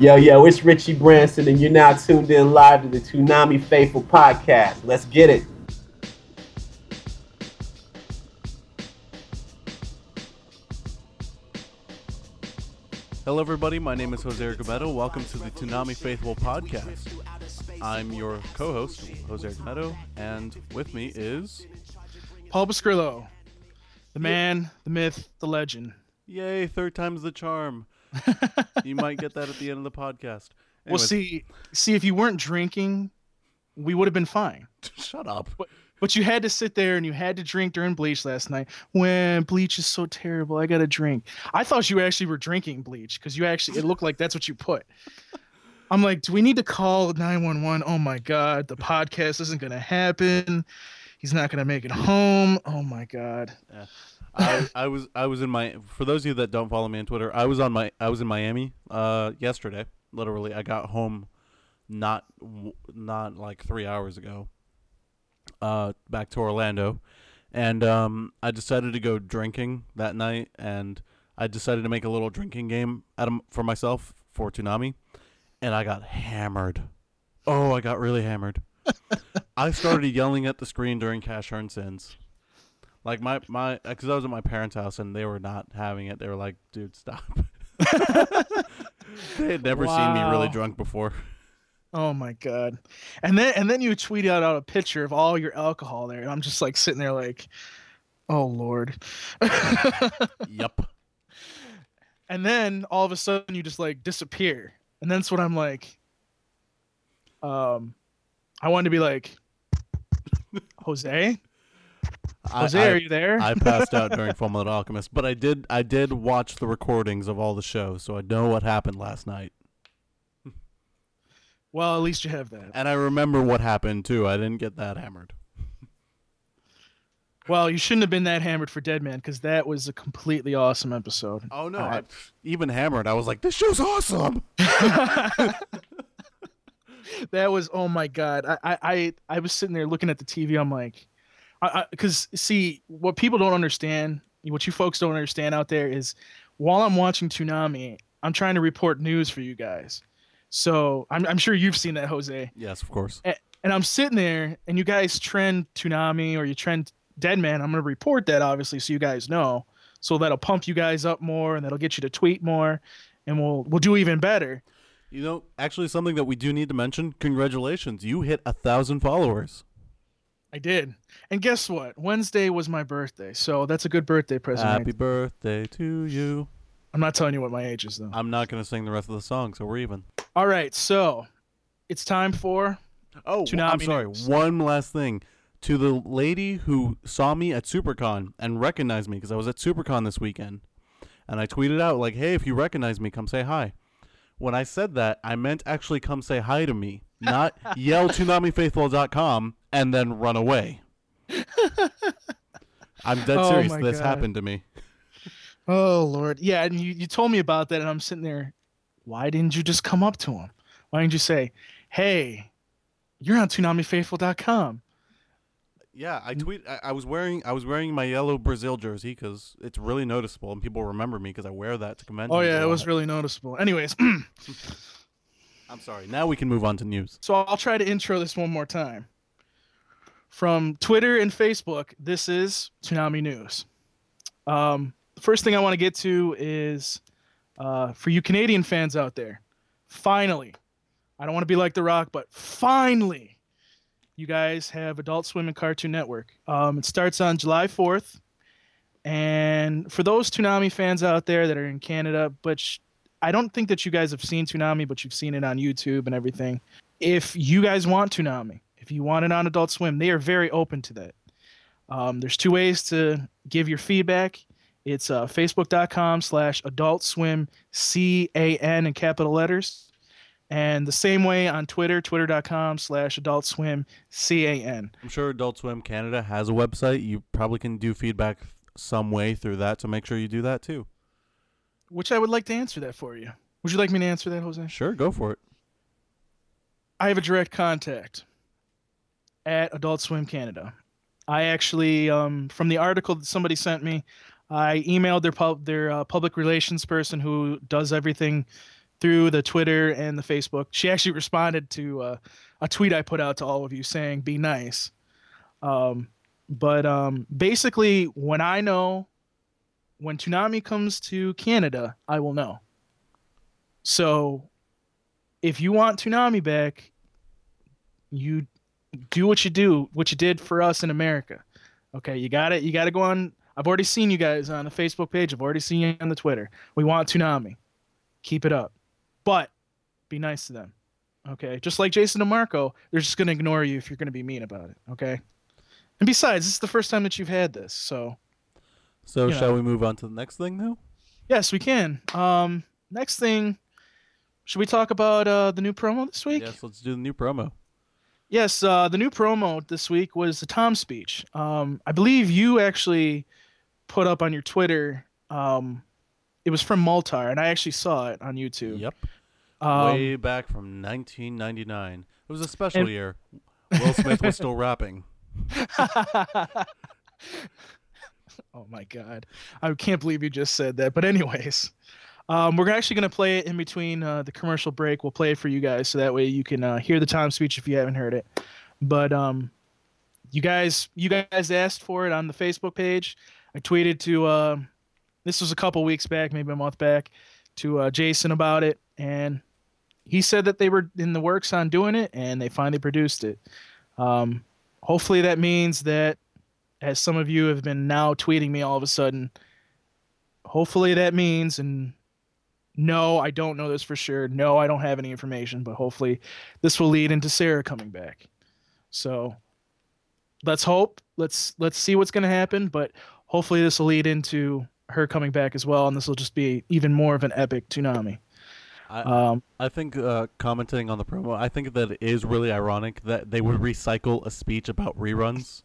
Yo, it's Richie Branson, and you're now tuned in live to the Toonami Faithful Podcast. Let's get it. Hello, everybody. My name is Jose Gavetto. Welcome to the Toonami Faithful Podcast. I'm your co-host, Jose Gavetto, and with me is... Paul Buscurillo, the man, the myth, the legend. Yay, third time's the charm. You might get that at the end of the podcast. Anyways. Well, see, if you weren't drinking, we would have been fine. Shut up. But you had to sit there and you had to drink during Bleach last night. When Bleach is so terrible, I got to drink. I thought you actually were drinking Bleach because it looked like that's what you put. I'm like, do we need to call 911? Oh, my God. The podcast isn't going to happen. He's not going to make it home. Oh, my God. Yeah. I was in my, for those of you that don't follow me on Twitter, I was in Miami yesterday. Literally, I got home not like 3 hours ago. Back to Orlando, and I decided to go drinking that night, and I decided to make a little drinking game for myself for Toonami, and I got hammered. Oh, I got really hammered. I started yelling at the screen during Casshern Sins. Like my, because I was at my parents' house and they were not having it. They were like, "Dude, stop." They had never seen me really drunk before. Oh my God! And then you tweet out a picture of all your alcohol there, and I'm just like sitting there like, "Oh Lord." Yep. And then all of a sudden you just like disappear, and that's what I'm like. I wanted to be like, Jose. Jose, are you there? I passed out during Fullmetal Alchemist, but I did watch the recordings of all the shows, so I know what happened last night. Well, at least you have that. And I remember what happened too. I didn't get that hammered. Well, you shouldn't have been that hammered for Deadman because that was a completely awesome episode. Oh no! I even hammered, I was like, "This show's awesome." That was, oh my God! I was sitting there looking at the TV. I'm like. Because, see, what people don't understand, what you folks don't understand out there is while I'm watching Toonami, I'm trying to report news for you guys. So I'm sure you've seen that, Jose. Yes, of course. And I'm sitting there, and you guys trend Toonami or you trend Deadman. I'm going to report that, obviously, so you guys know. So that'll pump you guys up more, and that'll get you to tweet more, and we'll do even better. You know, actually, something that we do need to mention, congratulations. You hit 1,000 followers. I did. And guess what? Wednesday was my birthday, so that's a good birthday present. Happy birthday to you. I'm not telling you what my age is, though. I'm not going to sing the rest of the song, so we're even. All right, so it's time for Toonami. I'm sorry. News. One last thing. To the lady who saw me at SuperCon and recognized me, because I was at SuperCon this weekend, and I tweeted out, like, hey, if you recognize me, come say hi. When I said that, I meant actually come say hi to me, not yell ToonamiFaithful.com and then run away. I'm dead serious. This happened to me. Oh, Lord. Yeah, and you told me about that, and I'm sitting there, why didn't you just come up to him? Why didn't you say, hey, you're on ToonamiFaithful.com? Yeah, I was wearing my yellow Brazil jersey because it's really noticeable, and people remember me because I wear that to commend. Oh, yeah, it was really noticeable. Anyways. I'm sorry. Now we can move on to news. So I'll try to intro this one more time. From Twitter and Facebook, this is Toonami News. The first thing I want to get to is for you Canadian fans out there, finally, I don't want to be like The Rock, but finally, you guys have Adult Swim and Cartoon Network. It starts on July 4th. And for those Toonami fans out there that are in Canada, but I don't think that you guys have seen Toonami, but you've seen it on YouTube and everything. If you guys want Toonami, if you want it on Adult Swim, they are very open to that. There's two ways to give your feedback. It's facebook.com/Adult Swim CAN in capital letters. And the same way on Twitter, twitter.com/Adult Swim CAN. I'm sure Adult Swim Canada has a website. You probably can do feedback some way through that, so make sure you do that too. Which I would like to answer that for you. Would you like me to answer that, Jose? Sure, go for it. I have a direct contact at Adult Swim Canada. I actually, from the article that somebody sent me, I emailed their public relations person who does everything through the Twitter and the Facebook. She actually responded to a tweet I put out to all of you saying, be nice. But basically, when I know, when Toonami comes to Canada, I will know. So if you want Toonami back, you do what you did for us in America. Okay, you got it. You got to go on. I've already seen you guys on the Facebook page. I've already seen you on the Twitter. We want Toonami. Keep it up. But be nice to them. Okay, just like Jason DeMarco, they're just going to ignore you if you're going to be mean about it. Okay? And besides, this is the first time that you've had this, so... So shall we move on to the next thing, though? Yes, we can. Next thing, should we talk about the new promo this week? Yes, let's do the new promo. Yes, the new promo this week was the Tom speech. I believe you actually put up on your Twitter, it was from Moltar, and I actually saw it on YouTube. Yep. Way back from 1999. It was a special year. Will Smith was still rapping. Oh my God, I can't believe you just said that. But anyways, we're actually going to play it in between the commercial break. We'll play it for you guys so that way you can hear the Tom speech if you haven't heard it. But you guys asked for it on the Facebook page. I tweeted to this was a couple weeks back, maybe a month back, to Jason about it, and he said that they were in the works on doing it, and they finally produced it. Hopefully that means that, as some of you have been now tweeting me all of a sudden, hopefully that means, and no, I don't know this for sure. No, I don't have any information, but hopefully this will lead into Sarah coming back. So let's hope. Let's see what's going to happen, but hopefully this will lead into her coming back as well, and this will just be even more of an epic Toonami. I think commenting on the promo, I think that it is really ironic that they would recycle a speech about reruns.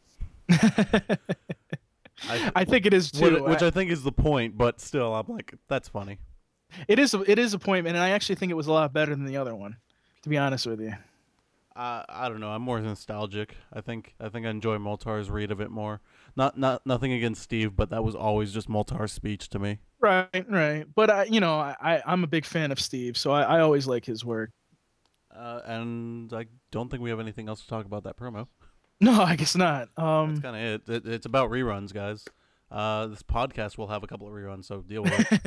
I think it is too, which I think is the point, but still I'm like, that's funny. It is a point, and I actually think it was a lot better than the other one, to be honest with you. I don't know, I'm more nostalgic. I think I enjoy Moltar's read of it more. Not nothing against Steve, but that was always just Moltar's speech to me. Right. But I'm a big fan of Steve, so I always like his work. And I don't think we have anything else to talk about that promo. No, I guess not. That's kind of it. It's about reruns, guys. This podcast will have a couple of reruns, so deal with it.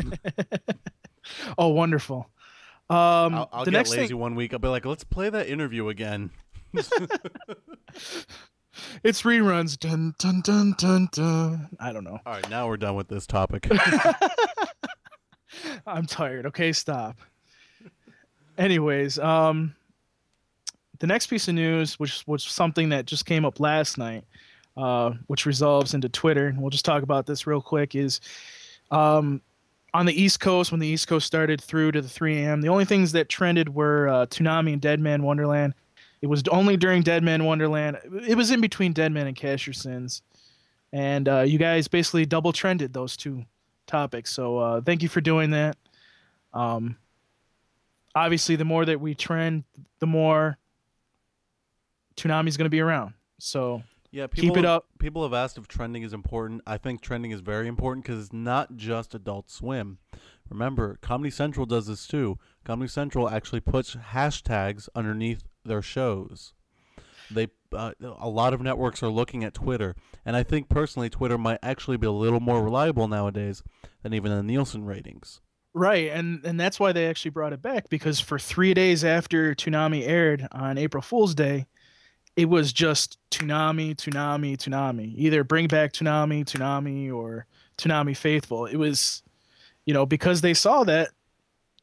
Oh, wonderful. I'll the get next lazy thing... 1 week. I'll be like, let's play that interview again. It's reruns. Dun, dun, dun, dun, dun. I don't know. All right, now we're done with this topic. I'm tired. Okay, stop. Anyways, the next piece of news, which was something that just came up last night, which resolves into Twitter, and we'll just talk about this real quick, is on the East Coast, when the East Coast started through to the 3 a.m., the only things that trended were Toonami and Deadman Wonderland. It was only during Deadman Wonderland. It was in between Deadman and Casshern Sins. And you guys basically double-trended those two topics, so thank you for doing that. Obviously, the more that we trend, the more... Toonami's going to be around, so yeah, keep it up. People have asked if trending is important. I think trending is very important because it's not just Adult Swim. Remember, Comedy Central does this too. Comedy Central actually puts hashtags underneath their shows. They a lot of networks are looking at Twitter, and I think personally Twitter might actually be a little more reliable nowadays than even the Nielsen ratings. Right, and that's why they actually brought it back, because for 3 days after Toonami aired on April Fool's Day, it was just Toonami. Either bring back Toonami, or Toonami Faithful. It was, because they saw that,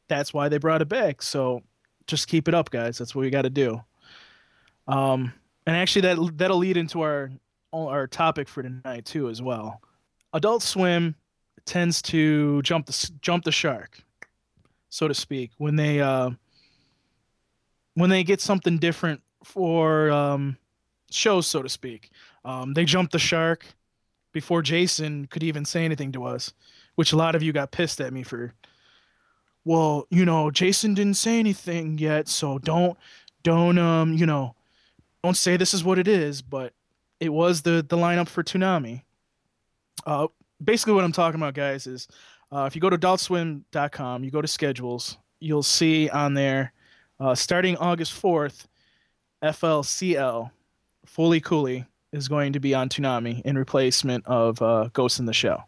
that's why they brought it back. So just keep it up, guys. That's what we got to do. And actually, that'll lead into our topic for tonight too, as well. Adult Swim tends to jump the shark, so to speak, when they get something different for shows, so to speak. They jumped the shark before Jason could even say anything to us, which a lot of you got pissed at me for. Well, Jason didn't say anything yet, so don't say this is what it is. But it was the lineup for Toonami. Basically what I'm talking about, guys, is if you go to adultswim.com, you go to schedules, you'll see on there, starting August 4th, FLCL, Fooly Cooly, is going to be on Toonami in replacement of Ghost in the Shell.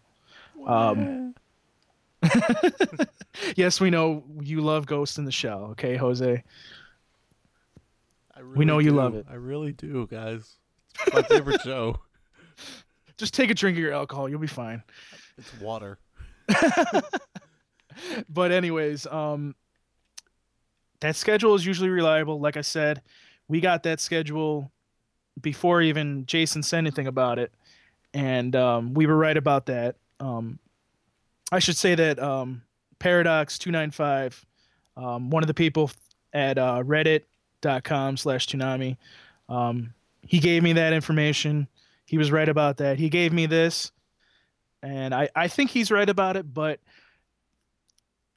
Yes, we know you love Ghost in the Shell, okay, Jose? We know you love it. I really do, guys. It's my favorite show. Just take a drink of your alcohol. You'll be fine. It's water. But anyways, that schedule is usually reliable. Like I said, we got that schedule before even Jason said anything about it. And we were right about that. I should say that Paradox295, one of the people at reddit.com/Toonami, he gave me that information. He was right about that. He gave me this, and I think he's right about it, but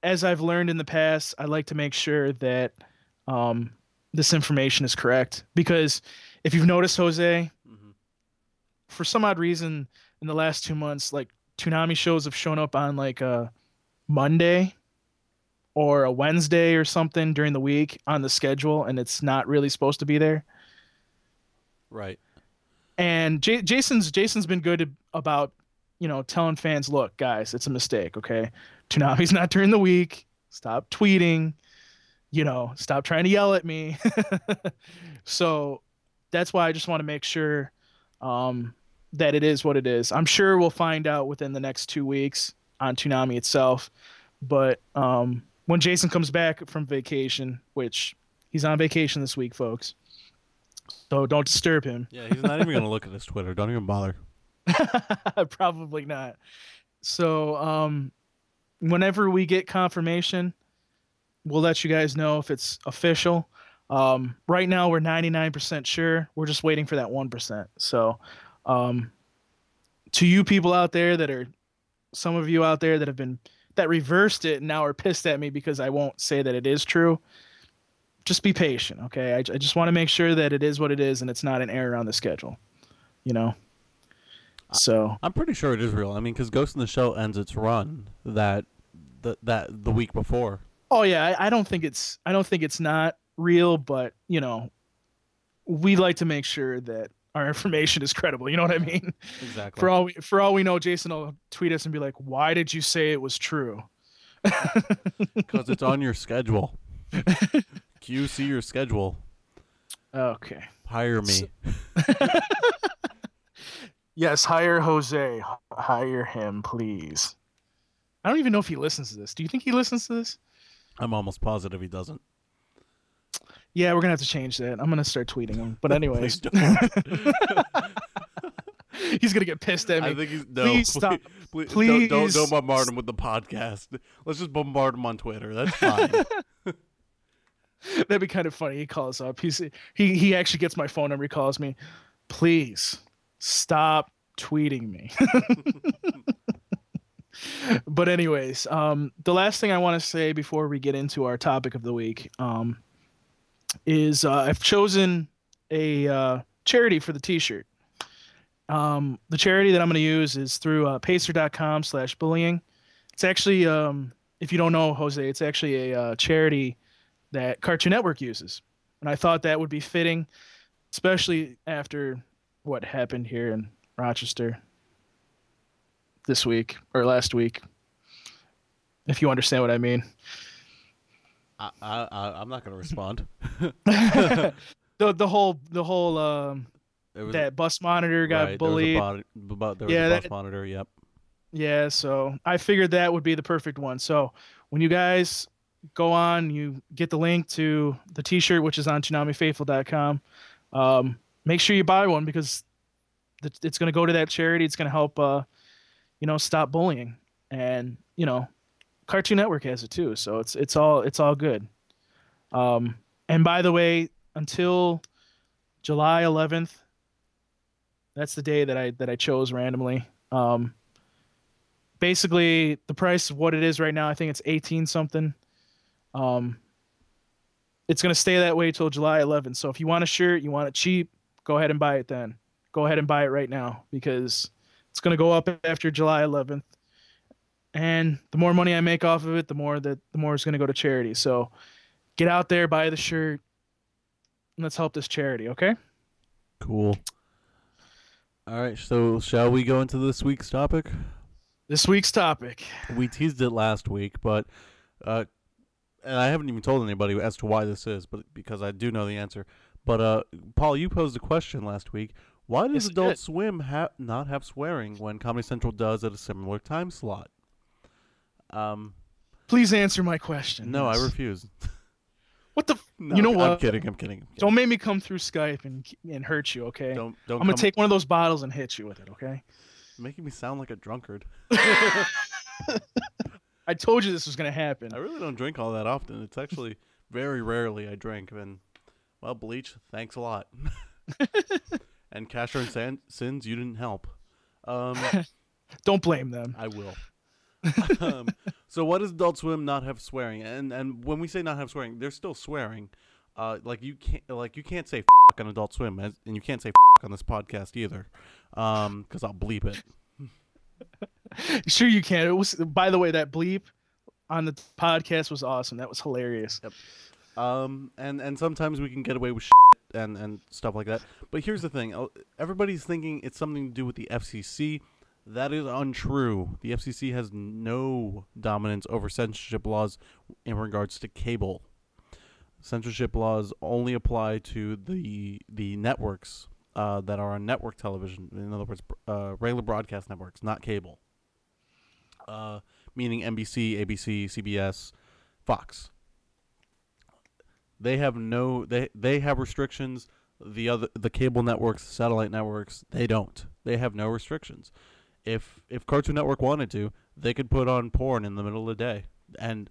as I've learned in the past, I like to make sure that this information is correct, because if you've noticed, Jose, mm-hmm. for some odd reason in the last 2 months, like, Toonami shows have shown up on like a Monday or a Wednesday or something during the week on the schedule, and it's not really supposed to be there. Right. And Jason's been good about, you know, telling fans, look, guys, it's a mistake, okay? Toonami's not during the week. Stop tweeting. You know, stop trying to yell at me. So that's why I just want to make sure that it is what it is. I'm sure we'll find out within the next 2 weeks on Toonami itself. But when Jason comes back from vacation, which he's on vacation this week, folks, so don't disturb him. Yeah, he's not even going to look at his Twitter. Don't even bother. Probably not. So whenever we get confirmation, we'll let you guys know if it's official. Right now, we're 99% sure. We're just waiting for that 1%. So to you people out there that are, some of you out there that have been, that reversed it and now are pissed at me because I won't say that it is true, just be patient, okay? I just want to make sure that it is what it is and it's not an error on the schedule, you know? So I'm pretty sure it is real. I mean, because Ghost in the Shell ends its run that the week before. Oh yeah, I don't think it's not real, but you know, we like to make sure that our information is credible. You know what I mean? Exactly. For all we know, Jason will tweet us and be like, "Why did you say it was true?" Because it's on your schedule. QC your schedule. Okay. Hire me. Yes, hire Jose. Hire him, please. I don't even know if he listens to this. Do you think he listens to this? I'm almost positive he doesn't. Yeah, we're going to have to change that. I'm going to start tweeting him. But anyways. He's going to get pissed at me. I think please stop. Please. Don't bombard him with the podcast. Let's just bombard him on Twitter. That's fine. That'd be kind of funny. He calls up. He actually gets my phone number. He calls me. Please. Stop tweeting me. But anyways, the last thing I want to say before we get into our topic of the week is I've chosen a charity for the T-shirt. The charity that I'm going to use is through pacer.com/bullying. It's actually, if you don't know, Jose, it's actually a charity that Cartoon Network uses. And I thought that would be fitting, especially after what happened here in Rochester this week or last week, if you understand what I mean. I'm not going to respond. the whole that bus monitor got bullied. There was a bus monitor. Yep. Yeah. So I figured that would be the perfect one. So when you guys go on, you get the link to the T-shirt, which is on ToonamiFaithful.com. Make sure you buy one because it's going to go to that charity. It's going to help, stop bullying. And you know, Cartoon Network has it too, so it's all good. And by the way, until July 11th, that's the day that I chose randomly. Basically, the price of what it is right now, I think it's 18 something. It's going to stay that way till July 11th. So if you want a shirt, you want it cheap, go ahead and buy it then. Go ahead and buy it right now because it's going to go up after July 11th. And the more money I make off of it, the more it's going to go to charity. So get out there, buy the shirt, and let's help this charity, okay? Cool. All right, so shall we go into this week's topic? This week's topic. We teased it last week, but and I haven't even told anybody as to why this is, but because I do know the answer. But Paul, you posed a question last week. Why does Adult Swim not have swearing when Comedy Central does at a similar time slot? Please answer my question. No, yes. I refuse. What the? No, you know what? I'm kidding. Don't make me come through Skype and hurt you, okay? Don't. I'm gonna take one of those bottles and hit you with it, okay? You're making me sound like a drunkard. I told you this was gonna happen. I really don't drink all that often. It's actually very rarely I drink. And well, Bleach, thanks a lot. And Casshern Sins, you didn't help. Don't blame them. I will. So what does Adult Swim not have swearing? And when we say not have swearing, they're still swearing. Like you can't say f*** on Adult Swim, and you can't say f*** on this podcast either, because I'll bleep it. Sure you can. It was, by the way, that bleep on the podcast was awesome. That was hilarious. Yep. And sometimes we can get away with shit and stuff like that. But here's the thing: everybody's thinking it's something to do with the FCC. That is untrue. The FCC has no dominance over censorship laws in regards to cable. Censorship laws only apply to the networks that are on network television. In other words, regular broadcast networks, not cable. Meaning NBC, ABC, CBS, Fox. They have no. They have restrictions. The cable networks, satellite networks, they don't. They have no restrictions. If Cartoon Network wanted to, they could put on porn in the middle of the day. And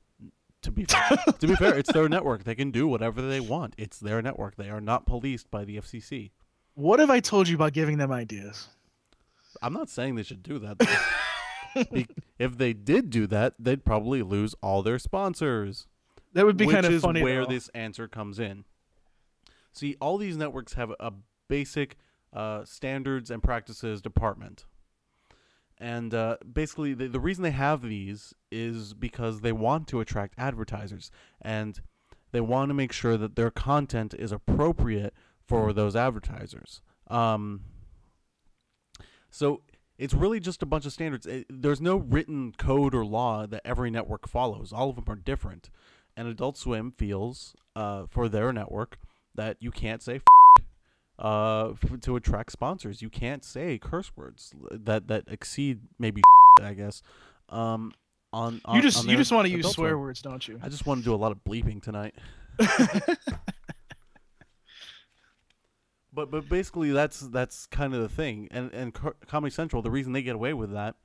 to be fair, it's their network. They can do whatever they want. It's their network. They are not policed by the FCC. What have I told you about giving them ideas? I'm not saying they should do that. If they did do that, they'd probably lose all their sponsors. That would be kind of funny. Which is where this answer comes in. See, all these networks have a basic standards and practices department. And basically, the reason they have these is because they want to attract advertisers. And they want to make sure that their content is appropriate for those advertisers. So it's really just a bunch of standards. There's no written code or law that every network follows. All of them are different. And Adult Swim feels, for their network, that you can't say f*** to attract sponsors. You can't say curse words that exceed maybe f***, I guess. You just want to use swear words, don't you? I just want to do a lot of bleeping tonight. But basically that's kind of the thing. And Comedy Central, the reason they get away with that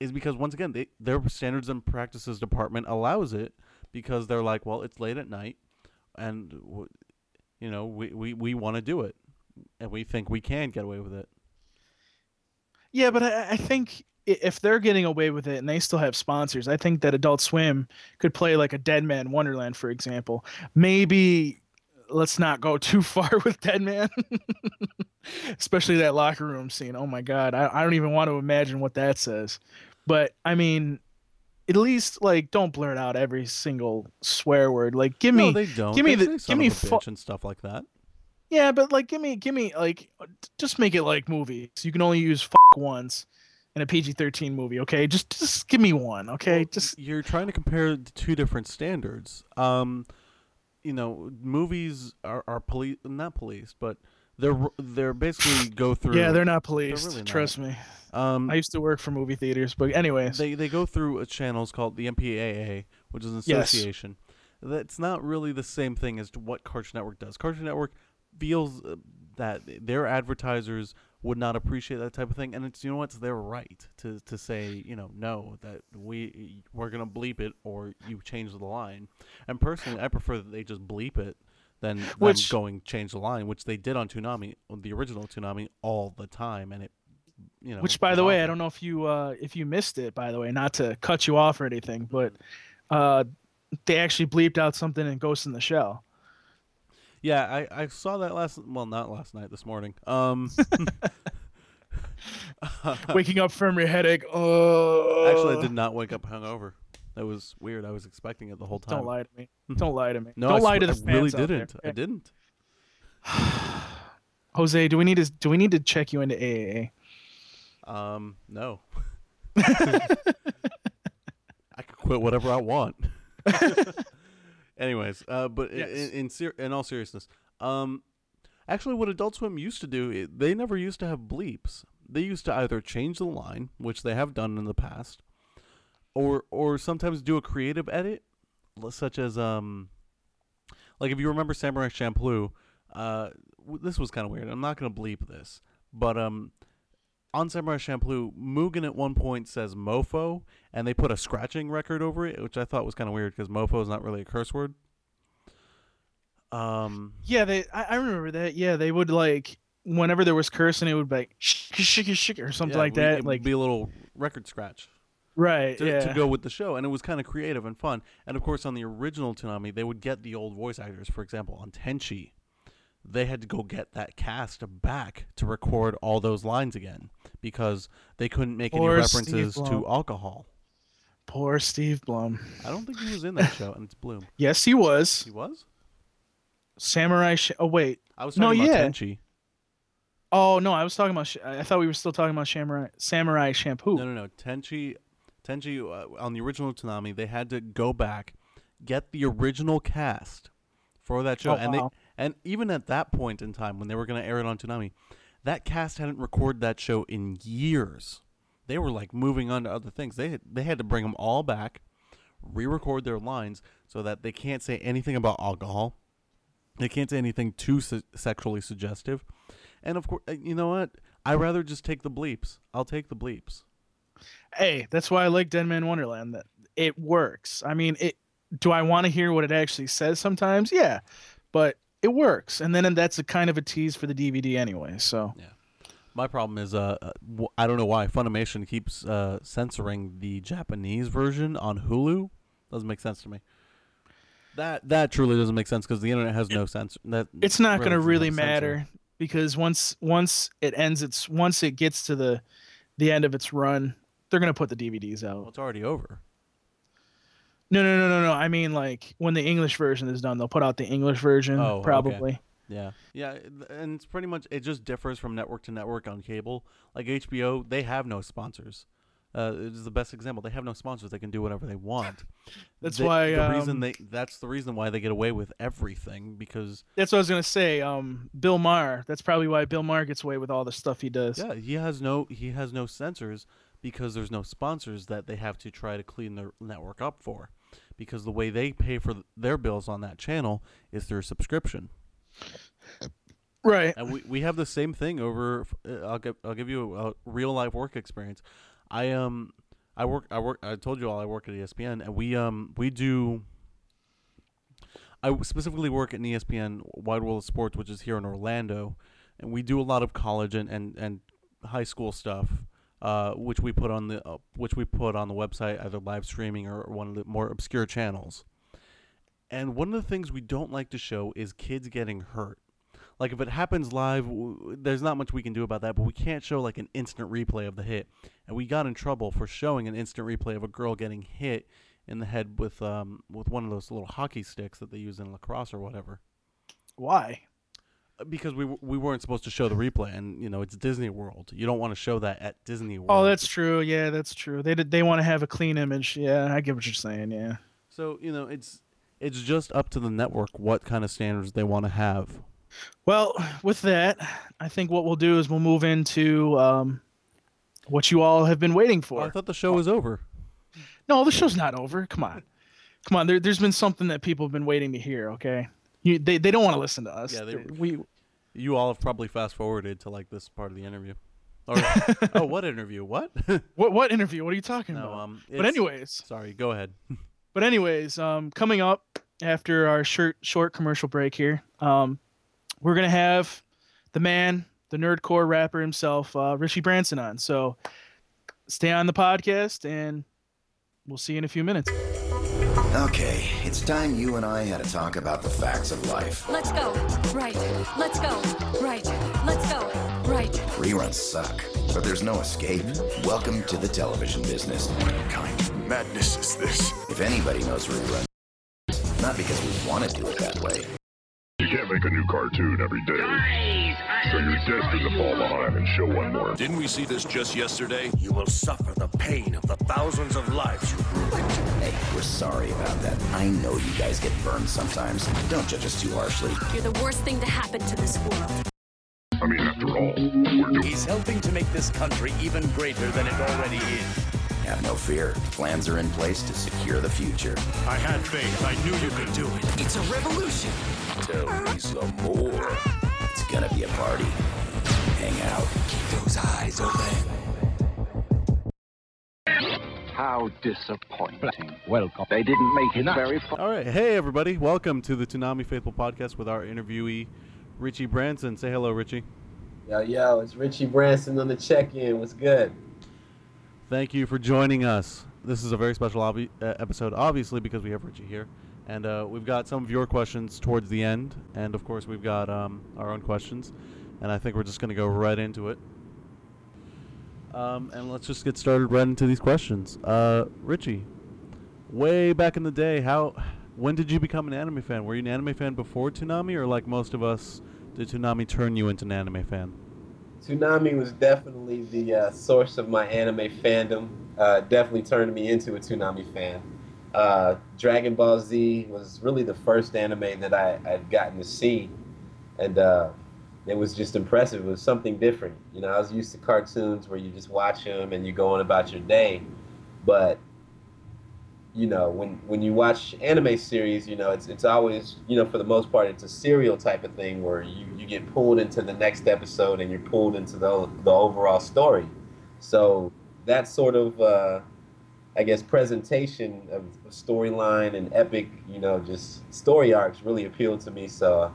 is because once again their standards and practices department allows it because they're like, well, it's late at night, and you know, we want to do it. And we think we can get away with it. Yeah, but I think if they're getting away with it and they still have sponsors, I think that Adult Swim could play like a Deadman Wonderland, for example. Maybe let's not go too far with Deadman, especially that locker room scene. Oh my God, I don't even want to imagine what that says. But I mean, at least like don't blurt out every single swear word. Like give me, no, they don't. Give me they the, give me bitch and stuff like that. Yeah, but like, give me, like, just make it like movies. You can only use f*** once in a PG-13 movie, okay? Just give me one, okay? Just you're trying to compare the two different standards. You know, movies are not policed, but they're basically go through. Yeah, they're not policed. They're really not. Trust me. I used to work for movie theaters, but anyways, they go through channels called the MPAA, which is an association. Yes. That's not really the same thing as to what Cartoon Network does. Cartoon Network feels that their advertisers would not appreciate that type of thing, and it's, you know what, it's their right to say, you know, no, that we're gonna bleep it or you change the line. And personally, I prefer that they just bleep it than going change the line, which they did on Toonami, the original Toonami, all the time, and it, you know. Which, by the way, I don't know if you missed it. By the way, not to cut you off or anything, but they actually bleeped out something in Ghost in the Shell. Yeah, I saw that this morning. Waking up from your headache. Oh. Actually, I did not wake up hungover. That was weird. I was expecting it the whole time. Don't lie to me. Don't lie to me. No, don't lie to the fans. I really didn't. I didn't. Jose, do we need to check you into AAA? No. I could quit whatever I want. Anyways, but yes. in all seriousness, actually, what Adult Swim used to do, they never used to have bleeps. They used to either change the line, which they have done in the past, or sometimes do a creative edit, such as like if you remember Samurai Champloo, this was kind of weird. I'm not gonna bleep this, but on Samurai Champloo, Mugen at one point says mofo, and they put a scratching record over it, which I thought was kind of weird because mofo is not really a curse word. Yeah, I remember that. Yeah, they would, like, whenever there was cursing, it would be like, shik or something like that. It would be a little record scratch. Right, to go with the show, and it was kind of creative and fun. And, of course, on the original Toonami, they would get the old voice actors. For example, on Tenchi, they had to go get that cast back to record all those lines again because they couldn't make any references to alcohol. Poor Steve Blum. I don't think he was in that show, and it's Bloom. Yes, he was. He was? Samurai... oh, wait. I was talking about Tenchi. Oh, no, I was talking about... I thought we were still talking about Samurai Shampoo. No. Tenchi, on the original Toonami, they had to go back, get the original cast for that show. And even at that point in time, when they were going to air it on Toonami, that cast hadn't recorded that show in years. They were, like, moving on to other things. They had to bring them all back, re-record their lines so that they can't say anything about alcohol. They can't say anything too sexually suggestive. And, of course, you know what? I'd rather just take the bleeps. I'll take the bleeps. Hey, that's why I like Deadman Wonderland. It works. I mean, do I want to hear what it actually says sometimes? Yeah, but... it works, and then that's a kind of a tease for the DVD anyway. So, yeah. My problem is, I don't know why Funimation keeps censoring the Japanese version on Hulu. Doesn't make sense to me. That truly doesn't make sense because the internet has no sense. It's not going to really matter because once it ends, once it gets to the end of its run, they're going to put the DVDs out. Well, it's already over. No. I mean, like, when the English version is done, they'll put out the English version, probably. Okay. Yeah. Yeah, and it's pretty much, it just differs from network to network on cable. Like, HBO, they have no sponsors. It is the best example. They have no sponsors. They can do whatever they want. That's the reason why they get away with everything, because... that's what I was going to say. Bill Maher. That's probably why Bill Maher gets away with all the stuff he does. Yeah, he has no censors because there's no sponsors that they have to try to clean their network up for. Because the way they pay for their bills on that channel is through subscription. Right. And we have the same thing over. I'll give you a real life work experience. I work. I told you all I work at ESPN, and we do. I specifically work at ESPN Wide World of Sports, which is here in Orlando, and we do a lot of college and high school stuff. Which we put on the website, either live streaming or one of the more obscure channels. And one of the things we don't like to show is kids getting hurt. Like, if it happens live, there's not much we can do about that, but we can't show, like, an instant replay of the hit. And we got in trouble for showing an instant replay of a girl getting hit in the head with one of those little hockey sticks that they use in lacrosse or whatever. Why? Because we weren't supposed to show the replay, and, you know, it's Disney World. You don't want to show that at Disney World. Oh, that's true. Yeah, that's true. They want to have a clean image. Yeah, I get what you're saying. Yeah. So, you know, it's just up to the network what kind of standards they want to have. Well, with that, I think what we'll do is we'll move into what you all have been waiting for. Oh, I thought the show was over. No, the show's not over. Come on. There's been something that people have been waiting to hear. Okay. They don't want to listen to us. Yeah, you all have probably fast forwarded to, like, this part of the interview. Or, oh, what interview? What? What interview? What are you talking about? But anyways. Sorry, go ahead. But anyways, coming up after our short commercial break here, we're gonna have the man, the nerdcore rapper himself, Richie Branson on. So stay on the podcast, and we'll see you in a few minutes. Okay, it's time you and I had a talk about the facts of life. Let's go. Right. Let's go. Right. Let's go. Right. Reruns suck, but there's no escape. Welcome to the television business. What kind of madness is this? If anybody knows reruns, not because we want to do it that way. You can't make a new cartoon every day. Guys, so you're destined to fall behind and show one more. Didn't we see this just yesterday? You will suffer the pain of the thousands of lives you ruined. Hey, we're sorry about that. I know you guys get burned sometimes. Don't judge us too harshly. You're the worst thing to happen to this world. I mean, after all, we're doing... He's helping to make this country even greater than it already is. Have no fear. Plans are in place to secure the future. I had faith. I knew you could do it. It's a revolution. Tell me some more. It's gonna be a party. Hang out. Keep those eyes open. How disappointing. Welcome. They didn't make it very far. All right. Hey, everybody. Welcome to the Toonami Faithful Podcast with our interviewee, Richie Branson. Say hello, Richie. Yo, it's Richie Branson on the check-in. What's good? Thank you for joining us. This is a very special episode, obviously, because we have Richie here. And we've got some of your questions towards the end. And, of course, we've got our own questions. And I think we're just going to go right into it. And let's just get started right into these questions. Richie, way back in the day, when did you become an anime fan? Were you an anime fan before Toonami? Or, like most of us, did Toonami turn you into an anime fan? Toonami was definitely the source of my anime fandom. Definitely turned me into a Toonami fan. Dragon Ball Z was really the first anime that I'd gotten to see. And it was just impressive. It was something different. You know, I was used to cartoons where you just watch them and you go on about your day. But, you know, when you watch anime series, you know, it's always, you know, for the most part, it's a serial type of thing where you get pulled into the next episode and you're pulled into the overall story. So that sort of, I guess, presentation of storyline and epic, you know, just story arcs really appealed to me. So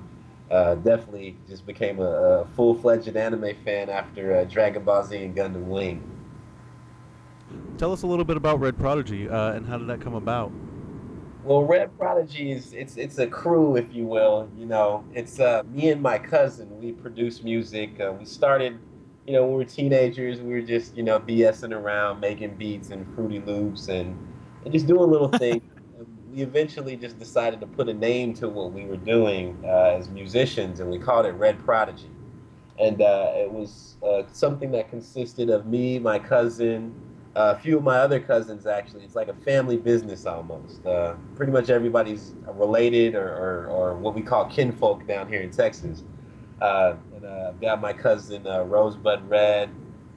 definitely just became a full-fledged anime fan after Dragon Ball Z and Gundam Wing. Tell us a little bit about Red Prodigy and how did that come about? Well, Red Prodigy it's a crew, if you will. You know, it's me and my cousin. We produce music. We started, you know, when we were teenagers. We were just, you know, BSing around, making beats and Fruity Loops and just doing little things. We eventually just decided to put a name to what we were doing as musicians, and we called it Red Prodigy. And it was something that consisted of me, my cousin, a few of my other cousins, actually. It's like a family business almost. Pretty much everybody's related or what we call kinfolk down here in Texas. And I've got my cousin Rosebud Red.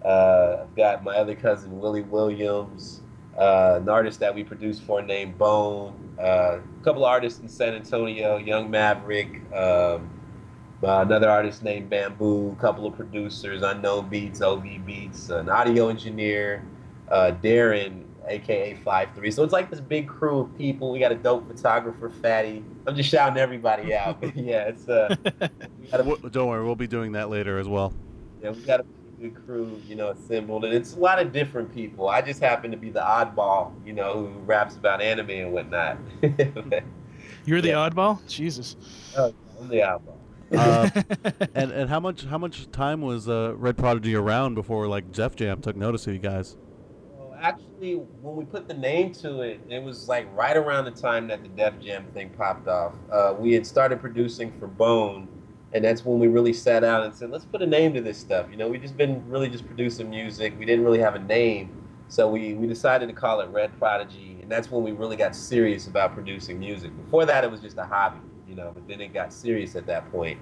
I've got my other cousin Willie Williams, an artist that we produce for named Bone, a couple of artists in San Antonio, Young Maverick, another artist named Bamboo, a couple of producers, Unknown Beats, OV Beats, an audio engineer, Darren, a.k.a. 5'3". So it's like this big crew of people. We got a dope photographer, Fatty. I'm just shouting everybody out. But yeah, it's... Don't worry, we'll be doing that later as well. Yeah, we got a good crew, you know, assembled. And it's a lot of different people. I just happen to be the oddball, you know, who raps about anime and whatnot. You're the oddball? Jesus. Oh, I'm the oddball. And how much time was Red Prodigy around before, like, Def Jam took notice of you guys? Actually, when we put the name to it, it was like right around the time that the Def Jam thing popped off. We had started producing for Bone, and that's when we really sat down and said, let's put a name to this stuff. You know, we've just been really just producing music. We didn't really have a name, so we decided to call it Red Prodigy, and that's when we really got serious about producing music. Before that, it was just a hobby, you know, but then it got serious at that point.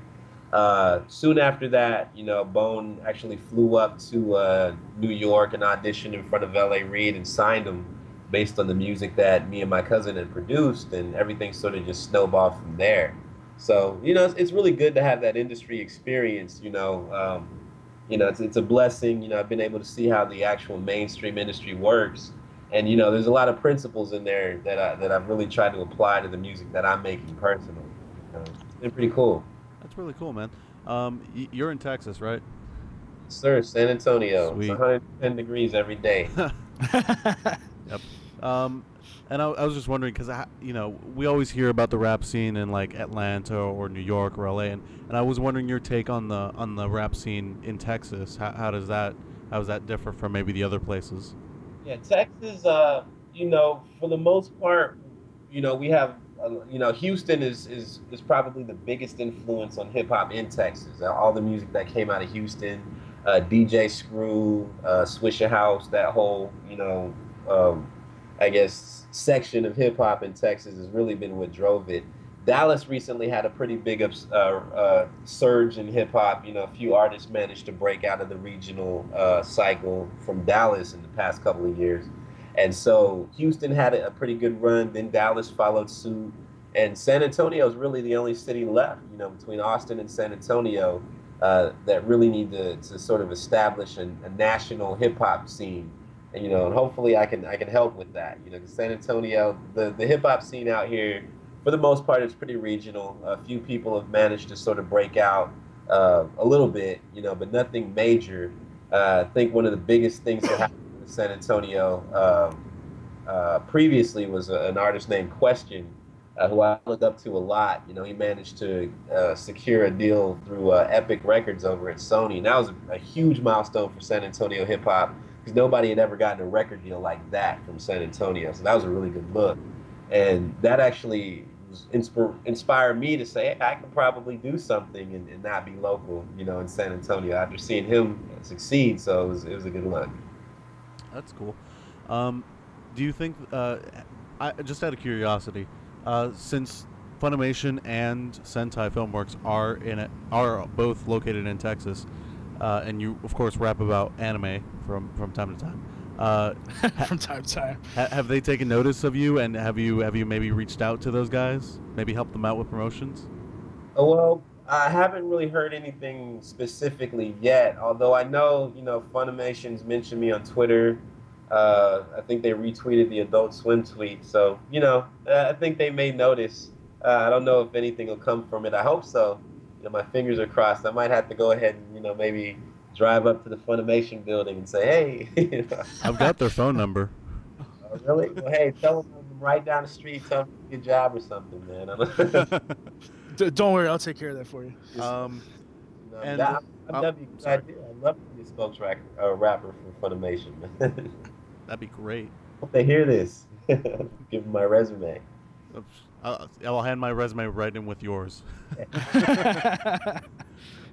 Soon after that, you know, Bone actually flew up to New York and auditioned in front of L.A. Reid and signed him based on the music that me and my cousin had produced, and everything sort of just snowballed from there. So, you know, it's really good to have that industry experience, you know, it's a blessing. You know, I've been able to see how the actual mainstream industry works, and, you know, there's a lot of principles in there that I've really tried to apply to the music that I'm making personally. It's been pretty cool. That's really cool, man. You're in Texas, right? Sir, San Antonio. Sweet. It's 110 degrees every day. Yep. And I was just wondering, because, you know, we always hear about the rap scene in, like, Atlanta or New York or LA, and I was wondering your take on the rap scene in Texas. How does that differ from maybe the other places? Yeah, Texas, you know, for the most part, you know, we have, you know, Houston is probably the biggest influence on hip-hop in Texas. All the music that came out of Houston, DJ Screw, Swisher House, that whole, you know, I guess, section of hip-hop in Texas has really been what drove it. Dallas recently had a pretty big surge in hip-hop. You know, a few artists managed to break out of the regional cycle from Dallas in the past couple of years. And so Houston had a pretty good run, then Dallas followed suit. And San Antonio is really the only city left, you know, between Austin and San Antonio that really need to sort of establish a national hip-hop scene. And, you know, and hopefully I can help with that. You know, San Antonio, the hip-hop scene out here, for the most part, it's pretty regional. A few people have managed to sort of break out a little bit, you know, but nothing major. I think one of the biggest things that happened in San Antonio previously was an artist named Question, who I looked up to a lot. You know, he managed to secure a deal through Epic Records over at Sony. And that was a huge milestone for San Antonio hip-hop, because nobody had ever gotten a record deal like that from San Antonio. So that was a really good look. And that actually inspired me to say, hey, I could probably do something and not be local, you know, in San Antonio after seeing him succeed. So it was a good look. That's cool. Do you think, I just out of curiosity, since Funimation and Sentai Filmworks are both located in Texas, and you, of course, rap about anime from time to time. From time to time. Have they taken notice of you, and have you maybe reached out to those guys? Maybe helped them out with promotions? Well, I haven't really heard anything specifically yet, although I know, you know, Funimation's mentioned me on Twitter. I think they retweeted the Adult Swim tweet. So, you know, I think they may notice. I don't know if anything will come from it. I hope so. You know, my fingers are crossed. I might have to go ahead and, you know, maybe drive up to the Funimation building and say, hey. You know. I've got their phone number. Oh, really? Well, hey, tell them I'm right down the street, tell them good job or something, man. Don't worry, I'll take care of that for you. No, and I'd love to be a rapper for Funimation, man. That'd be great. Hope they hear this. Give them my resume. I'll hand my resume right in with yours.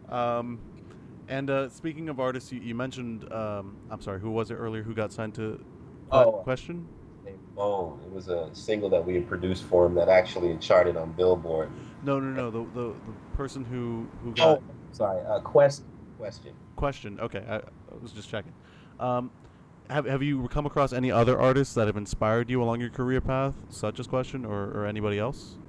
And speaking of artists, you mentioned, I'm sorry, who was it earlier who got signed to Question? Bone. It was a single that we had produced for him that actually charted on Billboard. No. The person who got... Oh, sorry. Question. Question. Okay. I was just checking. Have you come across any other artists that have inspired you along your career path, such as Question or anybody else?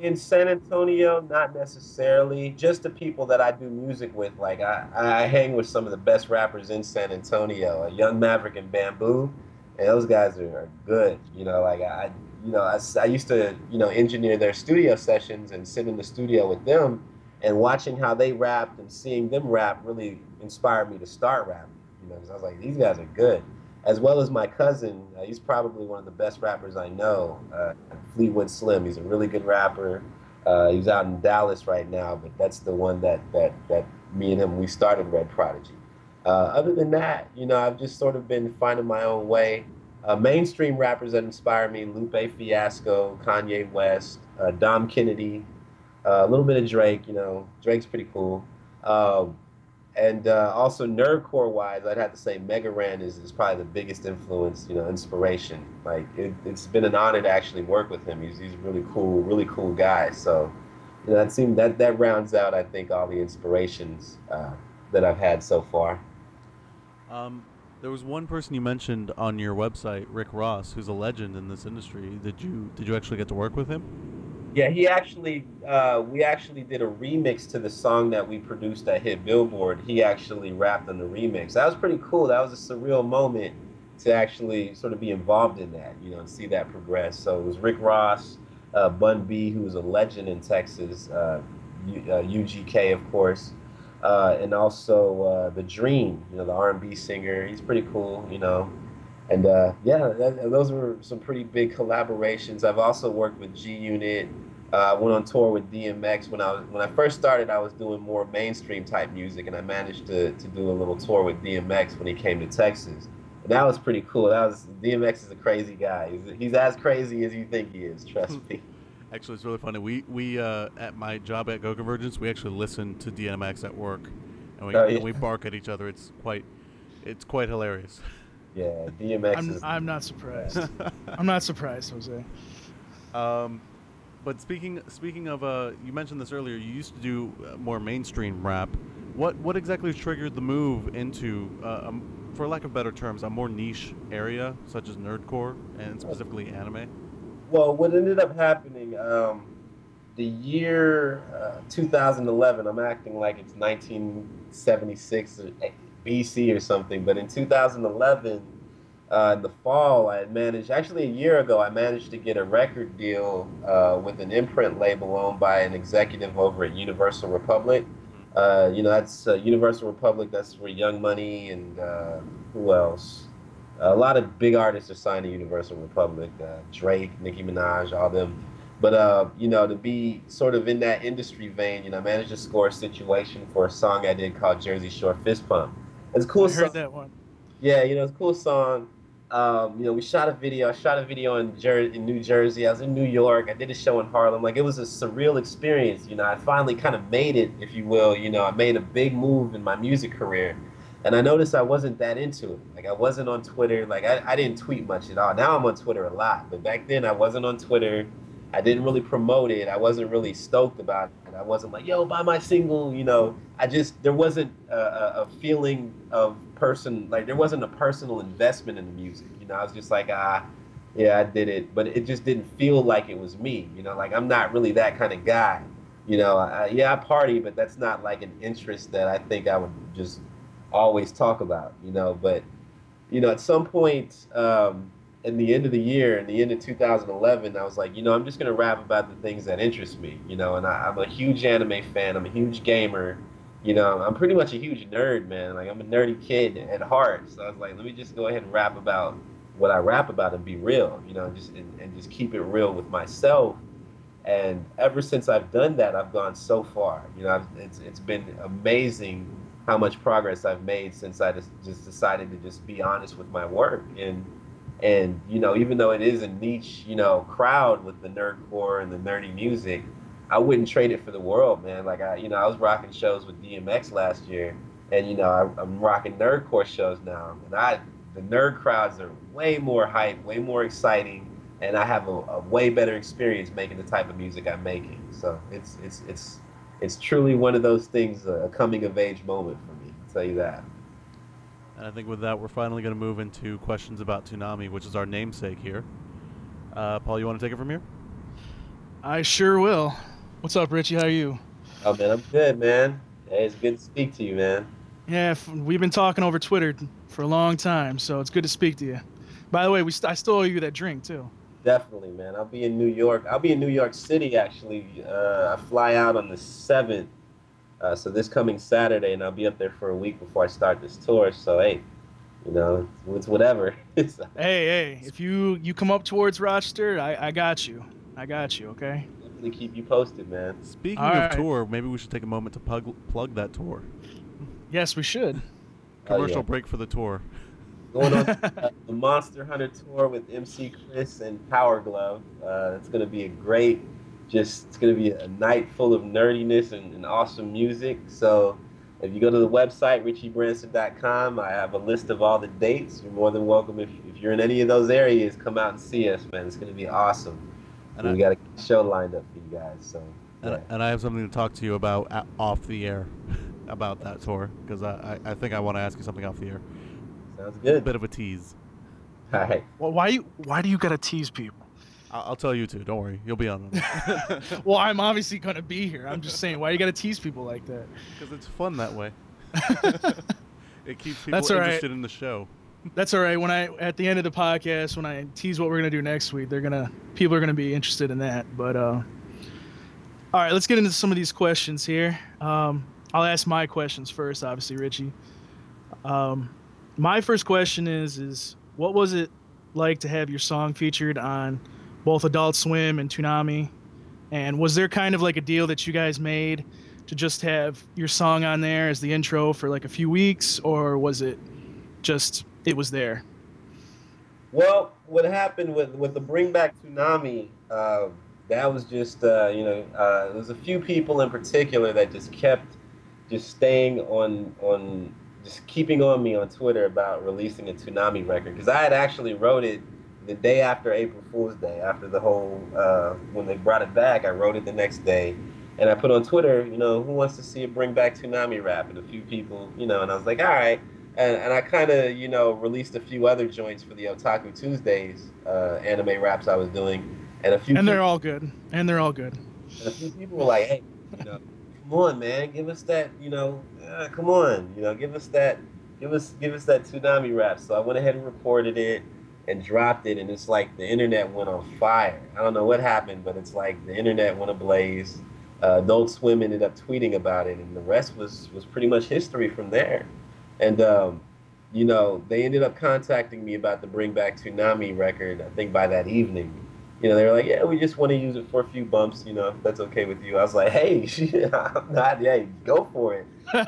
In San Antonio, not necessarily. Just the people that I do music with. Like, I hang with some of the best rappers in San Antonio, Young Maverick and Bamboo, and those guys are good. You know, like, I used to, you know, engineer their studio sessions and sit in the studio with them, and watching how they rapped and seeing them rap really inspired me to start rapping. You know, because I was like, these guys are good. As well as my cousin, he's probably one of the best rappers I know, Fleetwood Slim. He's a really good rapper. He's out in Dallas right now, but that's the one that me and him, we started Red Prodigy. Other than that, you know, I've just sort of been finding my own way. Mainstream rappers that inspire me, Lupe Fiasco, Kanye West, Dom Kennedy, a little bit of Drake. You know, Drake's pretty cool. And also nerdcore-wise, I'd have to say Megaran is probably the biggest influence, you know, inspiration. Like, it's been an honor to actually work with him. He's a really cool guy. So, you know, that rounds out, I think, all the inspirations that I've had so far. There was one person you mentioned on your website, Rick Ross, who's a legend in this industry. Did you actually get to work with him? Yeah, he actually, we actually did a remix to the song that we produced that hit Billboard. He actually rapped on the remix. That was pretty cool. That was a surreal moment to actually sort of be involved in that, you know, and see that progress. So it was Rick Ross, Bun B, who was a legend in Texas, UGK, of course, and also The Dream, you know, the R&B singer. He's pretty cool, you know. And those were some pretty big collaborations. I've also worked with G Unit. I went on tour with DMX. When I first started, I was doing more mainstream type music, and I managed to do a little tour with DMX when he came to Texas. And that was pretty cool. DMX is a crazy guy. He's as crazy as you think he is, trust me. Actually, it's really funny. We at my job at Go Convergence, we actually listen to DMX at work, and we bark at each other. It's quite hilarious. Yeah, DMX. I'm not surprised. I'm not surprised, Jose. But speaking of, you mentioned this earlier. You used to do more mainstream rap. What exactly triggered the move into, for lack of better terms, a more niche area such as nerdcore and specifically anime? Well, what ended up happening, the year 2011, I'm acting like it's 1976 or BC or something, but in 2011, in the fall, a year ago, I managed to get a record deal with an imprint label owned by an executive over at Universal Republic. That's Universal Republic, that's where Young Money and who else? A lot of big artists are signed to Universal Republic, Drake, Nicki Minaj, all them. But, to be sort of in that industry vein, I managed to score a situation for a song I did called Jersey Shore Fist Pump. It's a cool song. I heard that one. Yeah, it's a cool song. We shot a video. I shot a video in New Jersey. I was in New York. I did a show in Harlem. Like, it was a surreal experience. I finally kind of made it, if you will. I made a big move in my music career. And I noticed I wasn't that into it. Like, I wasn't on Twitter. Like, I didn't tweet much at all. Now I'm on Twitter a lot. But back then, I wasn't on Twitter. I didn't really promote it. I wasn't really stoked about it. I wasn't like, yo, buy my single, there wasn't a feeling of person, like, there wasn't a personal investment in the music. I was just like, I did it. But it just didn't feel like it was me. Like, I'm not really that kind of guy. I party, but that's not like an interest that I think I would just always talk about, but at some point in the end of the year, in the end of 2011, I was like, I'm just gonna rap about the things that interest me, and I'm a huge anime fan, I'm a huge gamer, I'm pretty much a huge nerd, man. Like, I'm a nerdy kid at heart, so I was like, let me just go ahead and rap about what I rap about and be real, just keep it real with myself. And ever since I've done that, I've gone so far, it's been amazing how much progress I've made since I just decided to just be honest with my work. And even though it is a niche, crowd with the nerdcore and the nerdy music, I wouldn't trade it for the world, man. Like, I was rocking shows with DMX last year, and, I'm rocking nerdcore shows now. And the nerd crowds are way more hype, way more exciting, and I have a way better experience making the type of music I'm making. So it's truly one of those things, a coming-of-age moment for me, I'll tell you that. And I think with that, we're finally going to move into questions about Toonami, which is our namesake here. Paul, you want to take it from here? I sure will. What's up, Richie? How are you? Oh, man, I'm good, man. Hey, it's good to speak to you, man. Yeah, we've been talking over Twitter for a long time, so it's good to speak to you. By the way, I still owe you that drink, too. Definitely, man. I'll be in New York. I'll be in New York City, actually. I fly out on the 7th, so this coming Saturday, and I'll be up there for a week before I start this tour. So, hey, it's whatever. hey, if you come up towards Rochester, I got you. Okay? Definitely keep you posted, man. Speaking of tour, maybe we should take a moment to plug that tour. Yes, we should. Commercial break for the tour. Going on the Monster Hunter tour with MC Chris and Power Glove. It's going to be a great, it's going to be a night full of nerdiness and awesome music. So if you go to the website, richiebranson.com, I have a list of all the dates. You're more than welcome. If you're in any of those areas, come out and see us, man. It's going to be awesome. And we got a show lined up for you guys. So. Yeah. And I have something to talk to you about off the air about that tour, because I think I want to ask you something off the air. Sounds good. A bit of a tease. All right. Well, why do you gotta tease people? I'll tell you too. Don't worry, you'll be on them. Well, I'm obviously gonna be here. I'm just saying, why you gotta tease people like that? Because it's fun that way. It keeps people interested in the show. That's all right. When at the end of the podcast, when I tease what we're gonna do next week, people are gonna be interested in that. But all right, let's get into some of these questions here. I'll ask my questions first, obviously, Richie. My first question is what was it like to have your song featured on both Adult Swim and Toonami? And was there kind of like a deal that you guys made to just have your song on there as the intro for like a few weeks, or was it just it was there? Well, what happened with the Bring Back Toonami, that was just, there was a few people in particular that just kept staying on just keeping on me on Twitter about releasing a Toonami record, because I had actually wrote it the day after April Fool's Day, after the whole, when they brought it back, I wrote it the next day, and I put on Twitter, you know, who wants to see a Bring Back Toonami rap, and a few people, you know, and I was like, all right. And I kind of, you know, released a few other joints for the Otaku Tuesdays anime raps I was doing, and a few. And they're all good. And they're all good. And a few people were like, "Hey, you know, come on, man, give us that, you know, come on, you know, give us that Toonami rap." So I went ahead and recorded it and dropped it, and it's like the internet went on fire. I don't know what happened, but it's like the internet went ablaze. Adult Swim ended up tweeting about it, and the rest was pretty much history from there. And, you know, they ended up contacting me about the Bring Back Toonami record, I think, by that evening. You know, they were like, yeah, we just want to use it for a few bumps, you know, if that's okay with you. I was like, hey, I'm not, yeah, go for it. I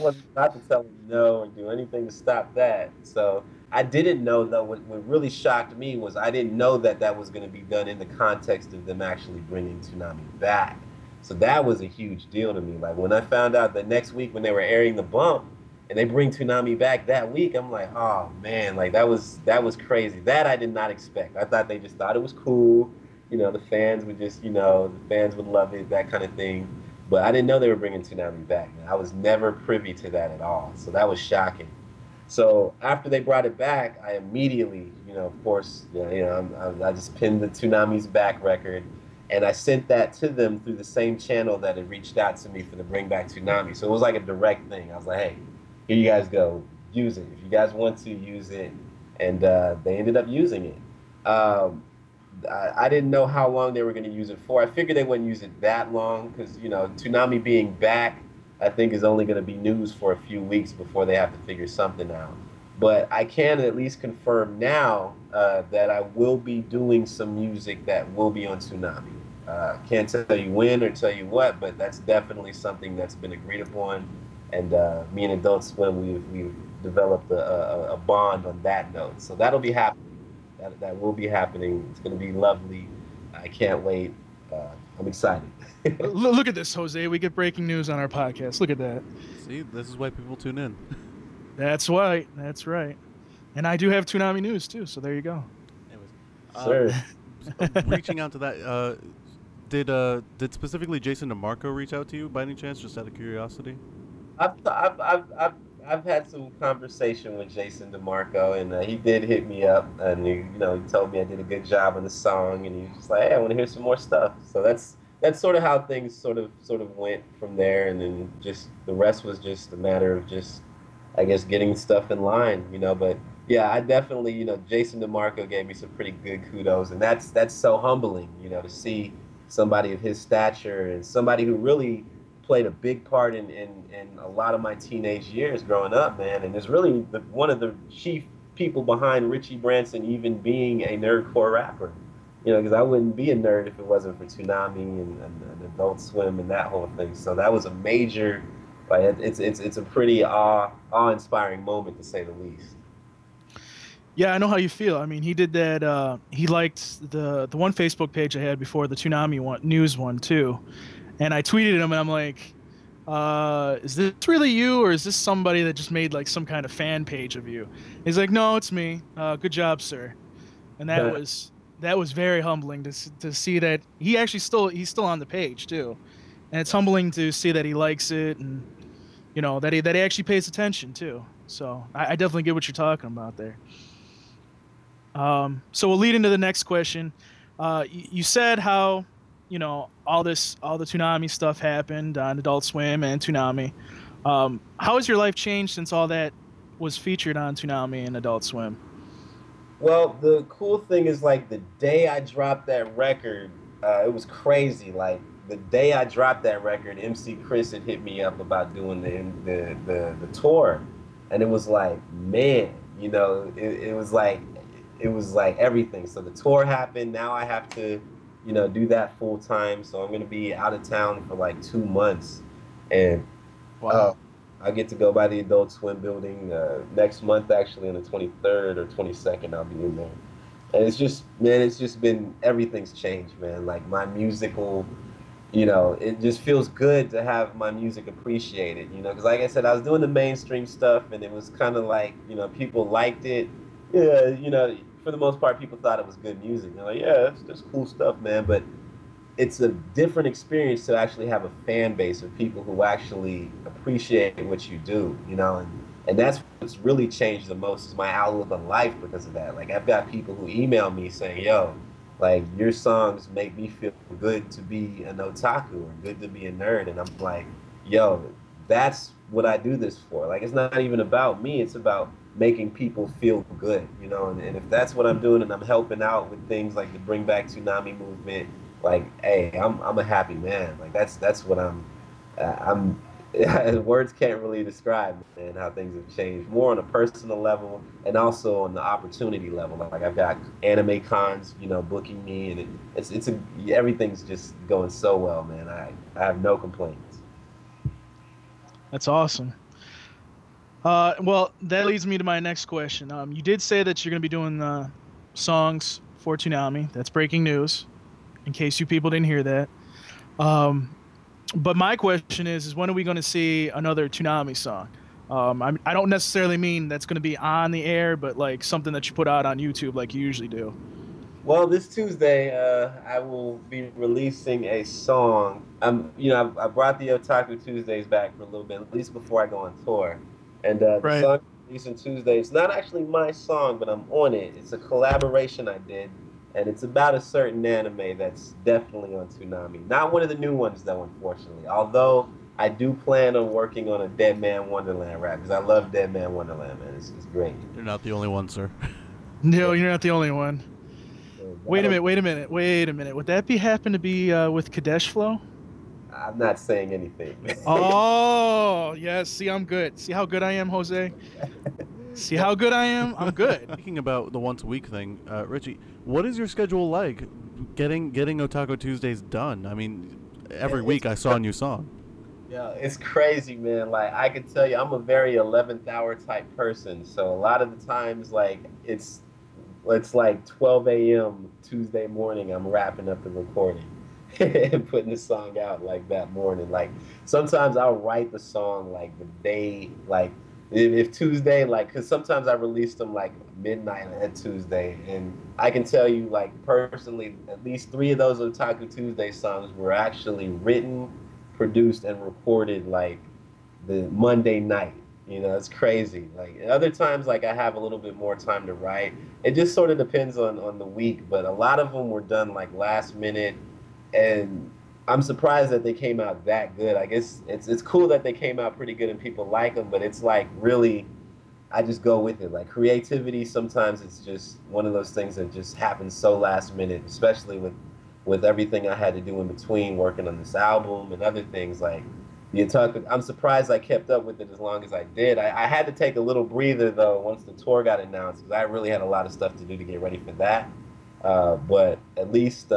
wasn't about to tell them no or do anything to stop that. So I didn't know, though, what really shocked me was I didn't know that that was going to be done in the context of them actually bringing Toonami back. So that was a huge deal to me. Like, when I found out that next week when they were airing the bump, and they bring Toonami back that week, I'm like, oh man, like that was crazy. That I did not expect. I thought they just thought it was cool, you know, the fans would just, you know, the fans would love it, that kind of thing. But I didn't know they were bringing Toonami back. I was never privy to that at all. So that was shocking. So after they brought it back, I immediately, you know, of course, I just pinned the Toonami's Back record. And I sent that to them through the same channel that had reached out to me for the Bring Back Toonami. So it was like a direct thing. I was like, hey, here you guys go, use it. If you guys want to, use it. And they ended up using it. I didn't know how long they were going to use it for. I figured they wouldn't use it that long because, you know, Toonami being back, I think, is only going to be news for a few weeks before they have to figure something out. But I can at least confirm now that I will be doing some music that will be on Toonami. Can't tell you when or tell you what, but that's definitely something that's been agreed upon. And me and Adult Swim, we've developed a bond on that note. So that'll be happening. That will be happening. It's going to be lovely. I can't wait. I'm excited. Look at this, Jose. We get breaking news on our podcast. Look at that. See, this is why people tune in. That's why. That's right. And I do have Toonami news, too. So there you go. Anyways, reaching out to that, did specifically Jason DeMarco reach out to you by any chance, just out of curiosity? I've had some conversation with Jason DeMarco, and he did hit me up, and he told me I did a good job on the song, and he was just like, hey, I want to hear some more stuff. So that's sort of how things sort of went from there, and then just the rest was just a matter of just, I guess, getting stuff in line, you know. But yeah, I definitely, you know, Jason DeMarco gave me some pretty good kudos, and that's so humbling, you know, to see somebody of his stature and somebody who really played a big part in a lot of my teenage years growing up, man, and is really one of the chief people behind Richie Branson even being a nerdcore rapper, you know, because I wouldn't be a nerd if it wasn't for Toonami and Adult Swim and that whole thing. So that was a major, like, it's a pretty awe-inspiring moment, to say the least. Yeah, I know how you feel. I mean, he did that. He liked the one Facebook page I had before the Toonami one, news one too. And I tweeted him, and I'm like, is this really you, or is this somebody that just made, like, some kind of fan page of you? And he's like, no, it's me. Good job, sir. And that was very humbling to see that he actually he's still on the page, too. And it's humbling to see that he likes it, and, you know, that he actually pays attention, too. So I definitely get what you're talking about there. So we'll lead into the next question. You said how, you know, all the Toonami stuff happened on Adult Swim and Toonami. How has your life changed since all that was featured on Toonami and Adult Swim? Well, the cool thing is, like, the day I dropped that record, it was crazy. Like, the day I dropped that record, MC Chris had hit me up about doing the tour, and it was like, man, you know, it was like everything. So the tour happened. Now I have to, you know, do that full time. So I'm going to be out of town for like 2 months. And wow. I get to go by the Adult Swim building next month, actually, on the 23rd or 22nd. I'll be in there. And it's just, man, it's just been, everything's changed, man. Like my musical, you know, it just feels good to have my music appreciated, you know, because like I said, I was doing the mainstream stuff and it was kind of like, you know, people liked it. Yeah, you know, for the most part, people thought it was good music. They're like, yeah, that's cool stuff, man. But it's a different experience to actually have a fan base of people who actually appreciate what you do, you know, and that's what's really changed the most is my outlook on life because of that. Like, I've got people who email me saying, yo, like, your songs make me feel good to be an otaku or good to be a nerd. And I'm like, yo, that's what I do this for. Like, it's not even about me. It's about making people feel good, you know, and if that's what I'm doing and I'm helping out with things like the Bring Back Toonami movement, like, hey, I'm a happy man. Like, that's what I'm words can't really describe, man, how things have changed more on a personal level and also on the opportunity level. Like, I've got anime cons, you know, booking me, and it's everything's just going so well, man. I have no complaints. That's awesome. Well, that leads me to my next question. You did say that you're going to be doing songs for Toonami. That's breaking news, in case you people didn't hear that. But my question is when are we going to see another Toonami song? I don't necessarily mean that's going to be on the air, but like something that you put out on YouTube like you usually do. Well, this Tuesday, I will be releasing a song. I brought the Otaku Tuesdays back for a little bit, at least before I go on tour. And right. The song I'm releasing Tuesday, it's not actually my song, but I'm on it. It's a collaboration I did. And it's about a certain anime that's definitely on Toonami. Not one of the new ones, though, unfortunately. Although, I do plan on working on a Deadman Wonderland rap, because I love Deadman Wonderland, man. It's great. You're not the only one, sir. No, you're not the only one. Wait a minute. Would that happen to be with Kadesh Flow? I'm not saying anything. Oh, yes. See, I'm good. See how good I am, Jose? See how good I am? I'm good. Speaking about the once a week thing, Richie, what is your schedule like getting Otaku Tuesdays done? I mean, every week I saw a new song. Yeah, it's crazy, man. Like, I can tell you, I'm a very 11th hour type person. So a lot of the times, like, it's like 12 a.m. Tuesday morning, I'm wrapping up the recording and putting the song out like that morning. Like, sometimes I'll write the song like the day, like, if Tuesday, like, because sometimes I release them, like, midnight on Tuesday, and I can tell you, like, personally, at least 3 of those Otaku Tuesday songs were actually written, produced, and recorded, like, the Monday night. You know, it's crazy. Like, other times, like, I have a little bit more time to write. It just sort of depends on the week, but a lot of them were done, like, last minute, and I'm surprised that they came out that good. I guess it's cool that they came out pretty good and people like them, but it's like really, I just go with it. Like creativity, sometimes it's just one of those things that just happens so last minute, especially with everything I had to do in between working on this album and other things. Like I'm surprised I kept up with it as long as I did. I had to take a little breather though once the tour got announced because I really had a lot of stuff to do to get ready for that. But at least.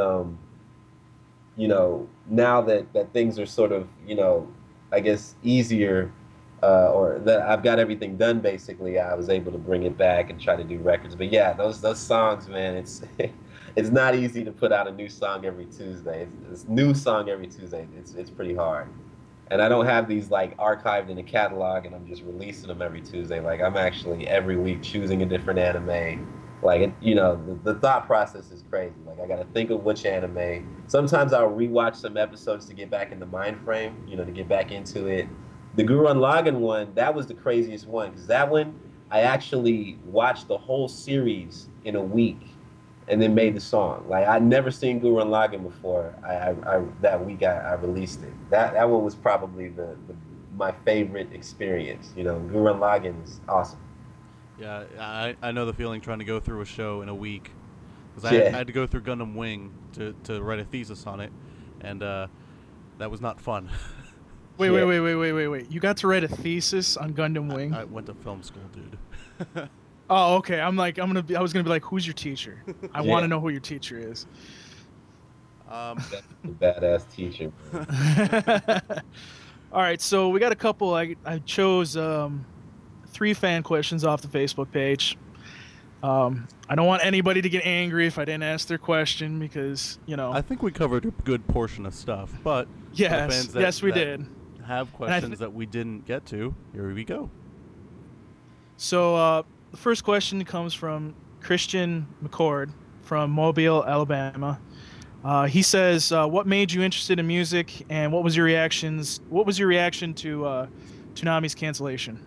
You know, now that things are sort of, you know, I guess easier or that I've got everything done, basically, I was able to bring it back and try to do records. But yeah, those songs, man, it's not easy to put out a new song every Tuesday. It's new song every Tuesday. It's pretty hard. And I don't have these like archived in a catalog and I'm just releasing them every Tuesday. Like I'm actually every week choosing a different anime. Like, it, you know, the thought process is crazy. Like, I got to think of which anime. Sometimes I'll rewatch some episodes to get back in the mind frame, you know, to get back into it. The Gurren Lagann one, that was the craziest one because that one, I actually watched the whole series in a week and then made the song. Like, I'd never seen Gurren Lagann before that week I released it. That one was probably my favorite experience. You know, Gurren Lagann is awesome. Yeah, I know the feeling trying to go through a show in a week. Because I had to go through Gundam Wing to write a thesis on it, and that was not fun. Wait. You got to write a thesis on Gundam Wing? I went to film school, dude. Oh, okay. I was gonna be like, who's your teacher? I want to know who your teacher is. That's a badass teacher. All right, so we got a couple. I chose three fan questions off the Facebook page. I don't want anybody to get angry if I didn't ask their question because, you know. I think we covered a good portion of stuff, but yes, we did. Have questions that we didn't get to. Here we go. So the first question comes from Christian McCord from Mobile, Alabama. He says, "What made you interested in music, and what was your reactions? What was your reaction to Toonami's cancellation?"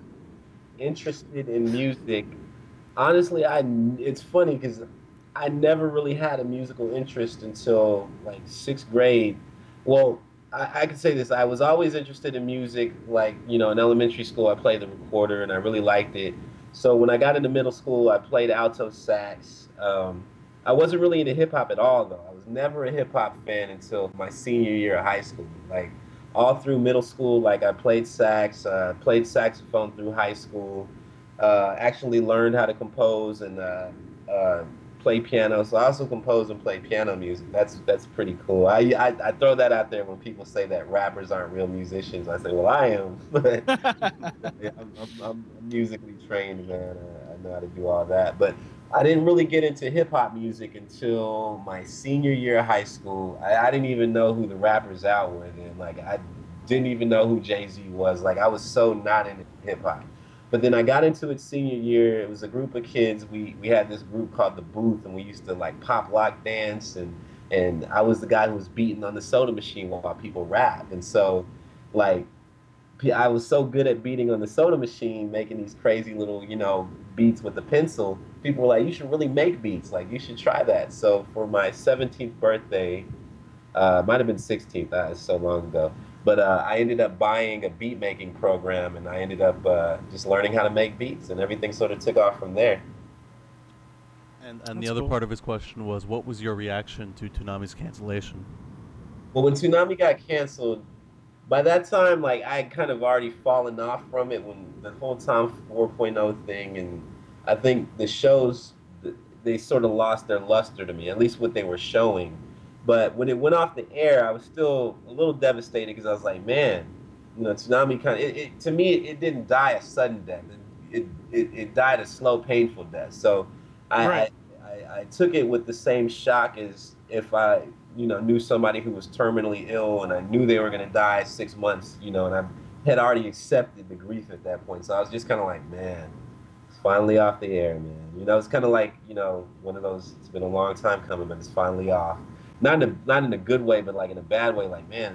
Interested in music. Honestly, it's funny because I never really had a musical interest until like sixth grade. Well, I can say this. I was always interested in music. Like, you know, in elementary school, I played the recorder and I really liked it. So when I got into middle school, I played alto sax. I wasn't really into hip-hop at all, though. I was never a hip-hop fan until my senior year of high school. Like, all through middle school, like, I played sax, played saxophone through high school, actually learned how to compose and play piano. So I also compose and play piano music. That's pretty cool. I throw that out there when people say that rappers aren't real musicians. I say, well, I am. I'm musically trained, man. I know how to do all that. But I didn't really get into hip-hop music until my senior year of high school. I didn't even know who the rappers out were then. Like, I didn't even know who Jay-Z was. Like, I was so not into hip-hop. But then I got into it senior year. It was a group of kids. We had this group called The Booth, and we used to, like, pop lock dance. And I was the guy who was beating on the soda machine while people rap. And so, like, I was so good at beating on the soda machine, making these crazy little, you know, beats with a pencil. People were like, you should really make beats. Like, you should try that. So for my 17th birthday, might have been 16th. That is so long ago. But I ended up buying a beat-making program, and I ended up just learning how to make beats, and everything sort of took off from there. And the other part of his question was, what was your reaction to Toonami's cancellation? Well, when Toonami got canceled, by that time, like, I had kind of already fallen off from it when the whole Tom 4.0 thing, and I think the shows, they sort of lost their luster to me, at least what they were showing. But when it went off the air, I was still a little devastated because I was like, man, you know, Toonami kind of, to me, it didn't die a sudden death. It died a slow, painful death. So I took it with the same shock as if I, you know, knew somebody who was terminally ill and I knew they were going to die 6 months, you know, and I had already accepted the grief at that point. So I was just kind of like, man, it's finally off the air, man. You know, it's kind of like, you know, one of those, it's been a long time coming, but it's finally off. Not in a good way, but like in a bad way. Like, man,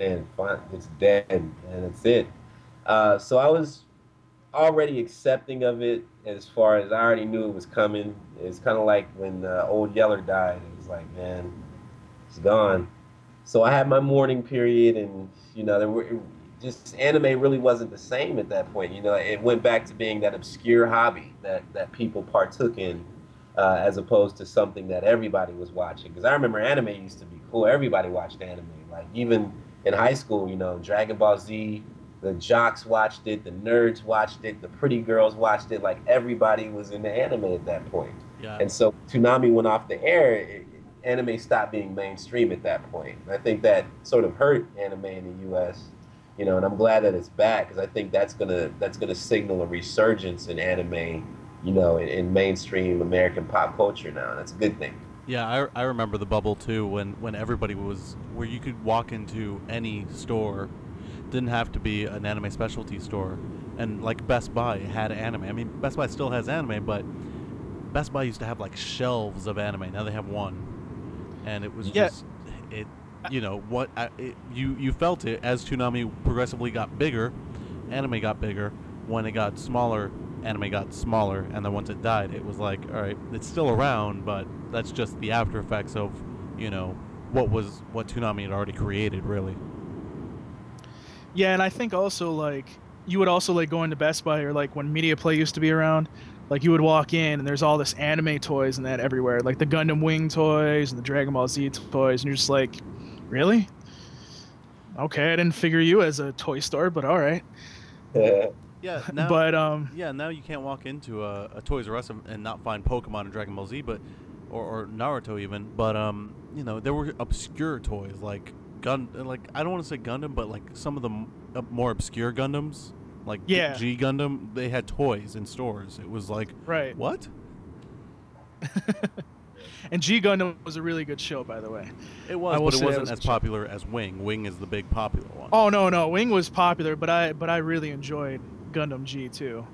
it's dead, and it's it. So I was already accepting of it as far as I already knew it was coming. It's kind of like when Old Yeller died. It was like, man, it's gone. So I had my mourning period, and you know, just anime really wasn't the same at that point. You know, it went back to being that obscure hobby that people partook in. As opposed to something that everybody was watching. Because I remember anime used to be cool. Everybody watched anime. Like, even in high school, you know, Dragon Ball Z, the jocks watched it, the nerds watched it, the pretty girls watched it. Like, everybody was into anime at that point. Yeah. And so Toonami went off the air. Anime stopped being mainstream at that point. And I think that sort of hurt anime in the U.S., you know, and I'm glad that it's back because I think that's gonna signal a resurgence in anime, you know, in mainstream American pop culture now. That's a good thing. Yeah, I remember the bubble, too, when everybody was, where you could walk into any store, didn't have to be an anime specialty store, and, like, Best Buy had anime. I mean, Best Buy still has anime, but Best Buy used to have, like, shelves of anime. Now they have one. And it was just, it, you know, you felt it as Toonami progressively got bigger, anime got bigger. When it got smaller, anime got smaller, and then once it died, it was like, all right, it's still around, but that's just the after effects of, you know, what Toonami had already created, really. Yeah, and I think also, like, you would also, like, go into Best Buy, or, like, when Media Play used to be around, like, you would walk in, and there's all this anime toys and that everywhere, like the Gundam Wing toys and the Dragon Ball Z toys, and you're just like, really? Okay, I didn't figure you as a toy store, but all right. Yeah, now, but yeah, now you can't walk into a Toys R Us and not find Pokemon and Dragon Ball Z, but or Naruto even. But you know, there were obscure toys like I don't want to say Gundam, but like some of the more obscure Gundams, like G Gundam, they had toys in stores. It was like, right, what? And G Gundam was a really good show, by the way. It was, but it wasn't as popular as Wing. Wing is the big popular one. Oh no, Wing was popular, but I really enjoyed Gundam G too.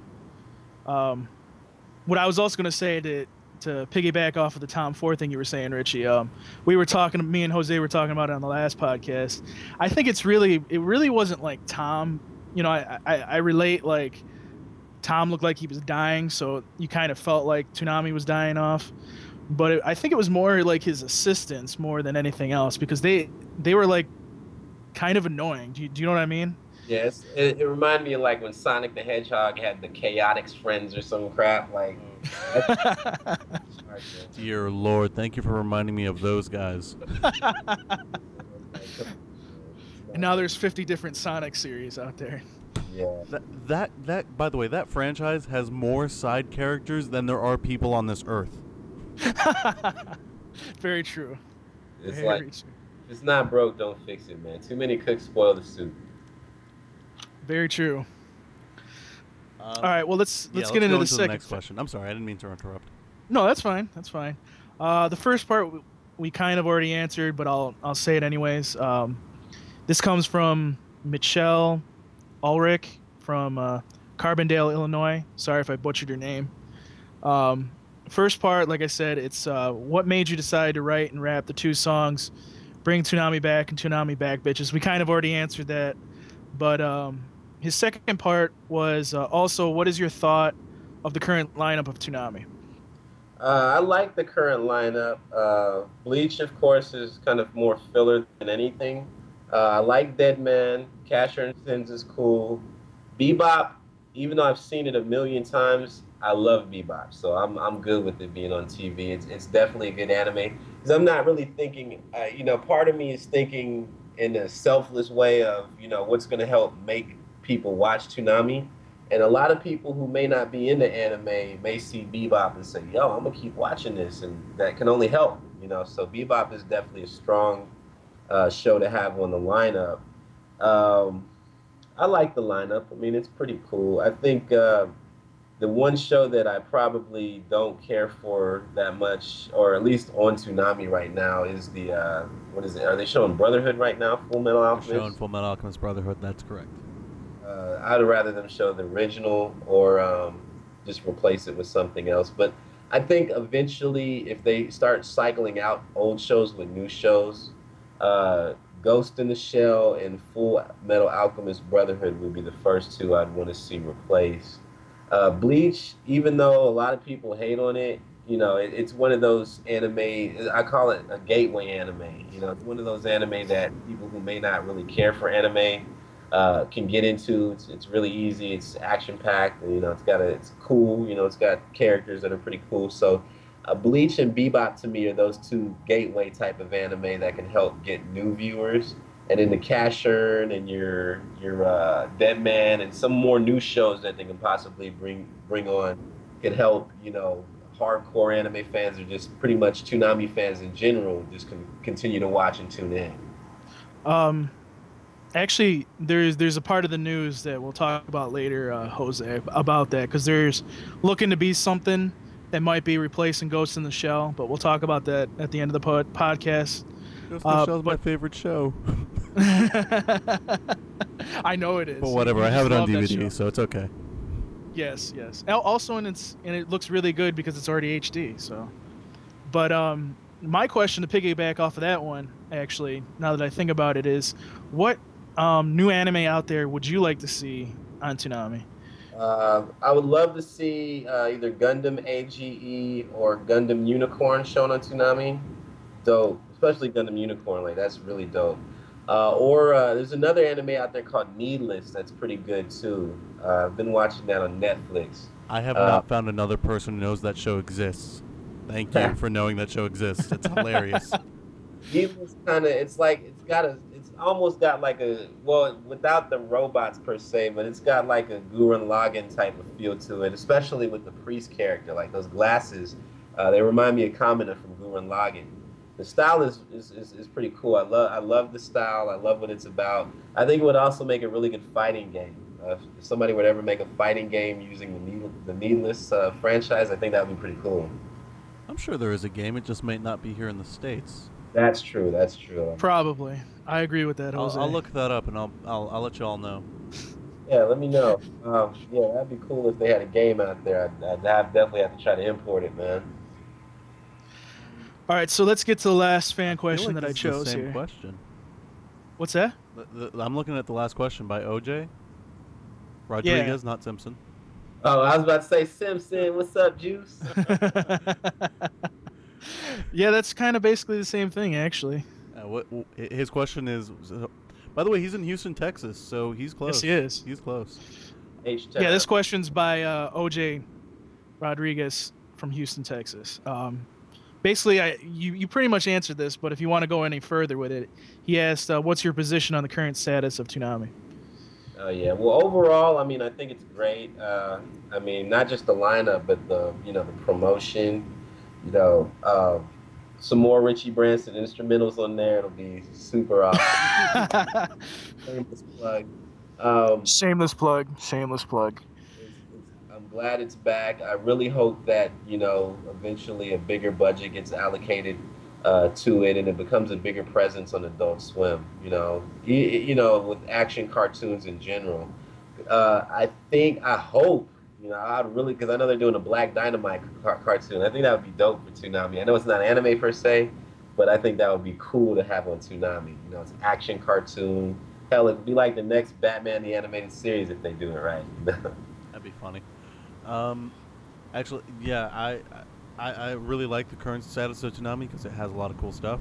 What I was also gonna say to piggyback off of the Tom Ford thing you were saying, Richie, we were talking, me and Jose were talking about it on the last podcast. I think it really wasn't like Tom. You know, I relate like Tom looked like he was dying, so you kind of felt like Toonami was dying off. But I think it was more like his assistants more than anything else, because they were like kind of annoying. Do you know what I mean? Yes, it reminded me of like when Sonic the Hedgehog had the Chaotix Friends or some crap. Like, dear Lord, thank you for reminding me of those guys. And now there's 50 different Sonic series out there. Yeah. That by the way, that franchise has more side characters than there are people on this earth. Very true. It's very like true. If it's not broke, don't fix it, man. Too many cooks spoil the soup. Very true. All right, well let's get into the next question. I'm sorry, I didn't mean to interrupt. No, that's fine. That's fine. The first part we kind of already answered, but I'll say it anyways. This comes from Michelle Ulrich from Carbondale, Illinois. Sorry if I butchered your name. First part, like I said, it's what made you decide to write and rap the two songs Bring Toonami Back and Toonami Back Bitches. We kind of already answered that. But his second part was also, what is your thought of the current lineup of Toonami? I like the current lineup. Bleach, of course, is kind of more filler than anything. I like Deadman. Casshern Sins is cool. Bebop, even though I've seen it a million times, I love Bebop, so I'm good with it being on TV. It's definitely a good anime. Because I'm not really thinking, part of me is thinking in a selfless way of, what's going to help make people watch Toonami. And a lot of people who may not be into anime may see Bebop and say, yo, I'm going to keep watching this, and that can only help. So Bebop is definitely a strong show to have on the lineup. I like the lineup. I mean, it's pretty cool. I think... the one show that I probably don't care for that much, or at least on Toonami right now, is the, what is it? Are they showing Brotherhood right now, Fullmetal Alchemist? They're showing Fullmetal Alchemist Brotherhood, that's correct. I'd rather them show the original or just replace it with something else. But I think eventually, if they start cycling out old shows with new shows, Ghost in the Shell and Fullmetal Alchemist Brotherhood would be the first two I'd want to see replaced. Bleach, even though a lot of people hate on it, it's one of those anime, I call it a gateway anime. It's one of those anime that people who may not really care for anime can get into. It's really easy. It's action-packed. And, it's cool. It's got characters that are pretty cool. So Bleach and Bebop, to me, are those two gateway type of anime that can help get new viewers. And then the Casshern and your Deadman and some more new shows that they can possibly bring on can help, hardcore anime fans or just pretty much Toonami fans in general just can continue to watch and tune in. Actually, there's a part of the news that we'll talk about later, Jose, about that, because there's looking to be something that might be replacing Ghost in the Shell, but we'll talk about that at the end of the podcast. Ghost in the Shell is my favorite show. I know it is. But whatever, I have it on DVD, so it's okay. Yes. Also, and it looks really good because it's already HD. So, but my question to piggyback off of that one, actually, now that I think about it, is what new anime out there would you like to see on Toonami? I would love to see either Gundam AGE or Gundam Unicorn shown on Toonami. Dope. Especially Gundam Unicorn, that's really dope. Or there's another anime out there called Needless that's pretty good too. I've been watching that on Netflix. I have not found another person who knows that show exists. Thank you for knowing that show exists. It's hilarious. It was kind of, it's like, it's almost got like a, well, without the robots per se, but it's got like a Gurren Lagann type of feel to it, especially with the priest character, like those glasses. They remind me of Kamina from Gurren Lagann. The style is pretty cool. I love the style. I love what it's about. I think it would also make a really good fighting game. If somebody would ever make a fighting game using the Needless franchise, I think that would be pretty cool. I'm sure there is a game. It just might not be here in the States. That's true. That's true. Probably. I agree with that, Jose. I'll look that up and I'll let you all know. Yeah, let me know. Yeah, that'd be cool if they had a game out there. I'd definitely have to try to import it, man. All right, so let's get to the last fan question that I chose here. Question. What's that? I'm looking at the last question by OJ Rodriguez, not Simpson. Oh, I was about to say Simpson. What's up, Juice? Yeah, that's kind of basically the same thing, actually. His question is, by the way, he's in Houston, Texas, so he's close. Yes, he is. He's close. Yeah, this question's by OJ Rodriguez from Houston, Texas. Basically, you pretty much answered this, but if you want to go any further with it, he asked, what's your position on the current status of Toonami? Oh, yeah. Well, overall, I mean, I think it's great. I mean, not just the lineup, but the promotion, some more Richie Branson instrumentals on there. It'll be super awesome. Shameless plug. Shameless plug. I'm glad it's back. I really hope that, eventually a bigger budget gets allocated to it and it becomes a bigger presence on Adult Swim, with action cartoons in general. Because I know they're doing a Black Dynamite cartoon. I think that would be dope for Toonami. I know it's not anime per se, but I think that would be cool to have on Toonami. It's an action cartoon. Hell, it'd be like the next Batman the Animated Series if they do it right. That'd be funny. I really like the current status of Toonami because it has a lot of cool stuff,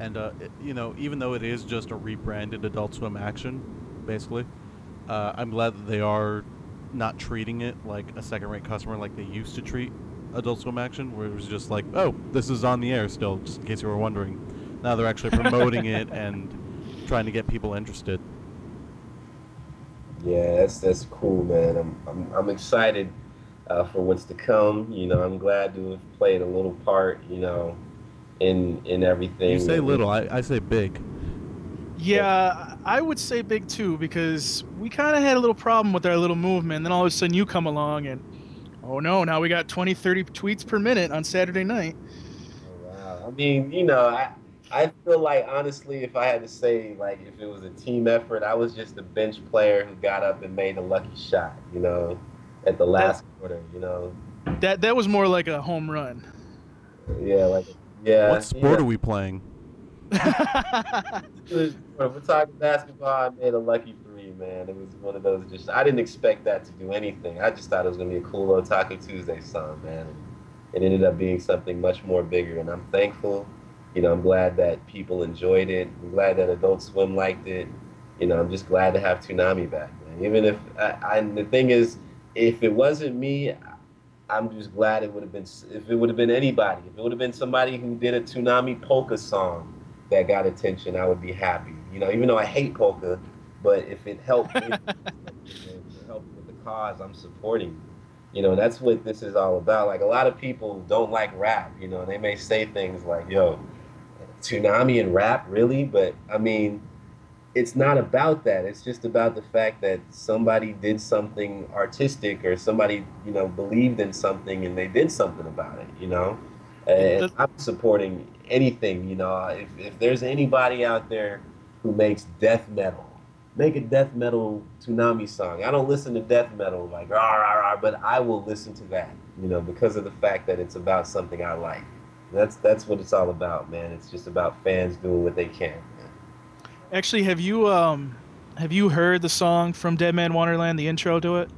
and even though it is just a rebranded Adult Swim action, basically, I'm glad that they are not treating it like a second-rate customer like they used to treat Adult Swim action, where it was just like, oh, this is on the air still, just in case you were wondering. Now they're actually promoting it and trying to get people interested. Yeah, that's cool, man. I'm excited for what's to come. I'm glad to have played a little part, in everything. You say little, I say big. Yeah, I would say big too, because we kind of had a little problem with our little movement, and then all of a sudden you come along and, oh no, now we got 20, 30 tweets per minute on Saturday night. Oh, wow. I mean, I feel like, honestly, if I had to say, like, if it was a team effort, I was just a bench player who got up and made a lucky shot, at the last quarter, That was more like a home run. Yeah, What sport are we playing? If we're talking basketball, I made a lucky three, man. It was one of those I didn't expect that to do anything. I just thought it was going to be a cool Otaku Tuesday song, man. It ended up being something much more bigger, and I'm thankful. I'm glad that people enjoyed it. I'm glad that Adult Swim liked it. I'm just glad to have Toonami back, man. Even if the thing is, if it wasn't me, I'm just glad it would have been. If it would have been anybody, if it would have been somebody who did a Toonami polka song that got attention, I would be happy. Even though I hate polka, but if it helped, with the cause, I'm supporting. That's what this is all about. Like, a lot of people don't like rap, they may say things like, yo, Toonami and rap, really? But, I mean, it's not about that. It's just about the fact that somebody did something artistic or somebody, believed in something and they did something about it, And I'm supporting anything, If there's anybody out there who makes death metal, make a death metal Toonami song. I don't listen to death metal like rah rah rah, but I will listen to that, because of the fact that it's about something I like. That's what it's all about, man. It's just about fans doing what they can, man. Actually, have you heard the song from Deadman Wonderland, the intro to it?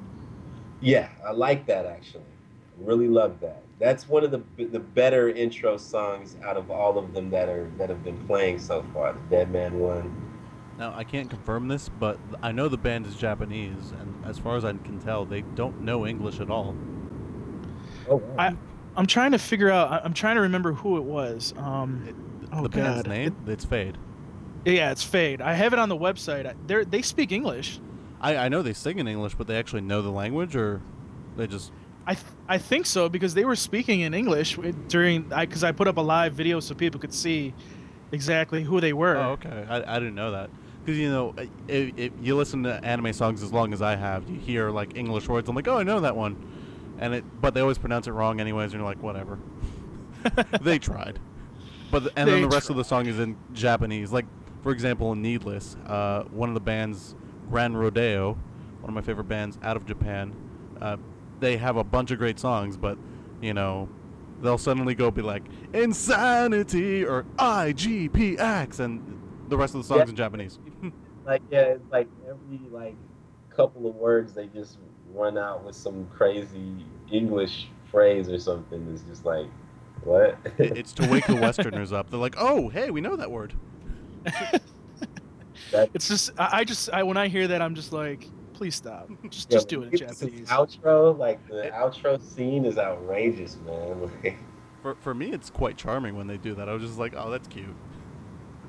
Yeah, I like that actually. I really love that. That's one of the better intro songs out of all of them that have been playing so far. The Deadman one. Now, I can't confirm this, but I know the band is Japanese, and as far as I can tell, they don't know English at all. Oh, wow. I'm trying to remember who it was. the band's name? It's Fade. Yeah, it's Fade. I have it on the website. They speak English. I know they sing in English, but they actually know the language, or they just... I think so, because they were speaking in English during... Because I put up a live video so people could see exactly who they were. Oh, okay. I didn't know that. Because, you know, if you listen to anime songs as long as I have, you hear, like, English words. I'm like, oh, I know that one. But they always pronounce it wrong anyways, and you're like, whatever. They tried. And then the rest of the song is in Japanese. Like, for example, in Needless, one of the bands, Gran Rodeo, one of my favorite bands out of Japan, they have a bunch of great songs, but, you know, they'll suddenly go be like, Insanity or IGPX, and the rest of the songs in Japanese. It's like every, couple of words they just run out with some crazy English phrase or something. It's just like, what? It's to wake the Westerners up. They're like, oh, hey, we know that word. It's just, when I hear that, I'm just like, please stop. Just do it in Japanese. Outro, the outro scene is outrageous, man. For me, it's quite charming when they do that. I was just like, oh, that's cute.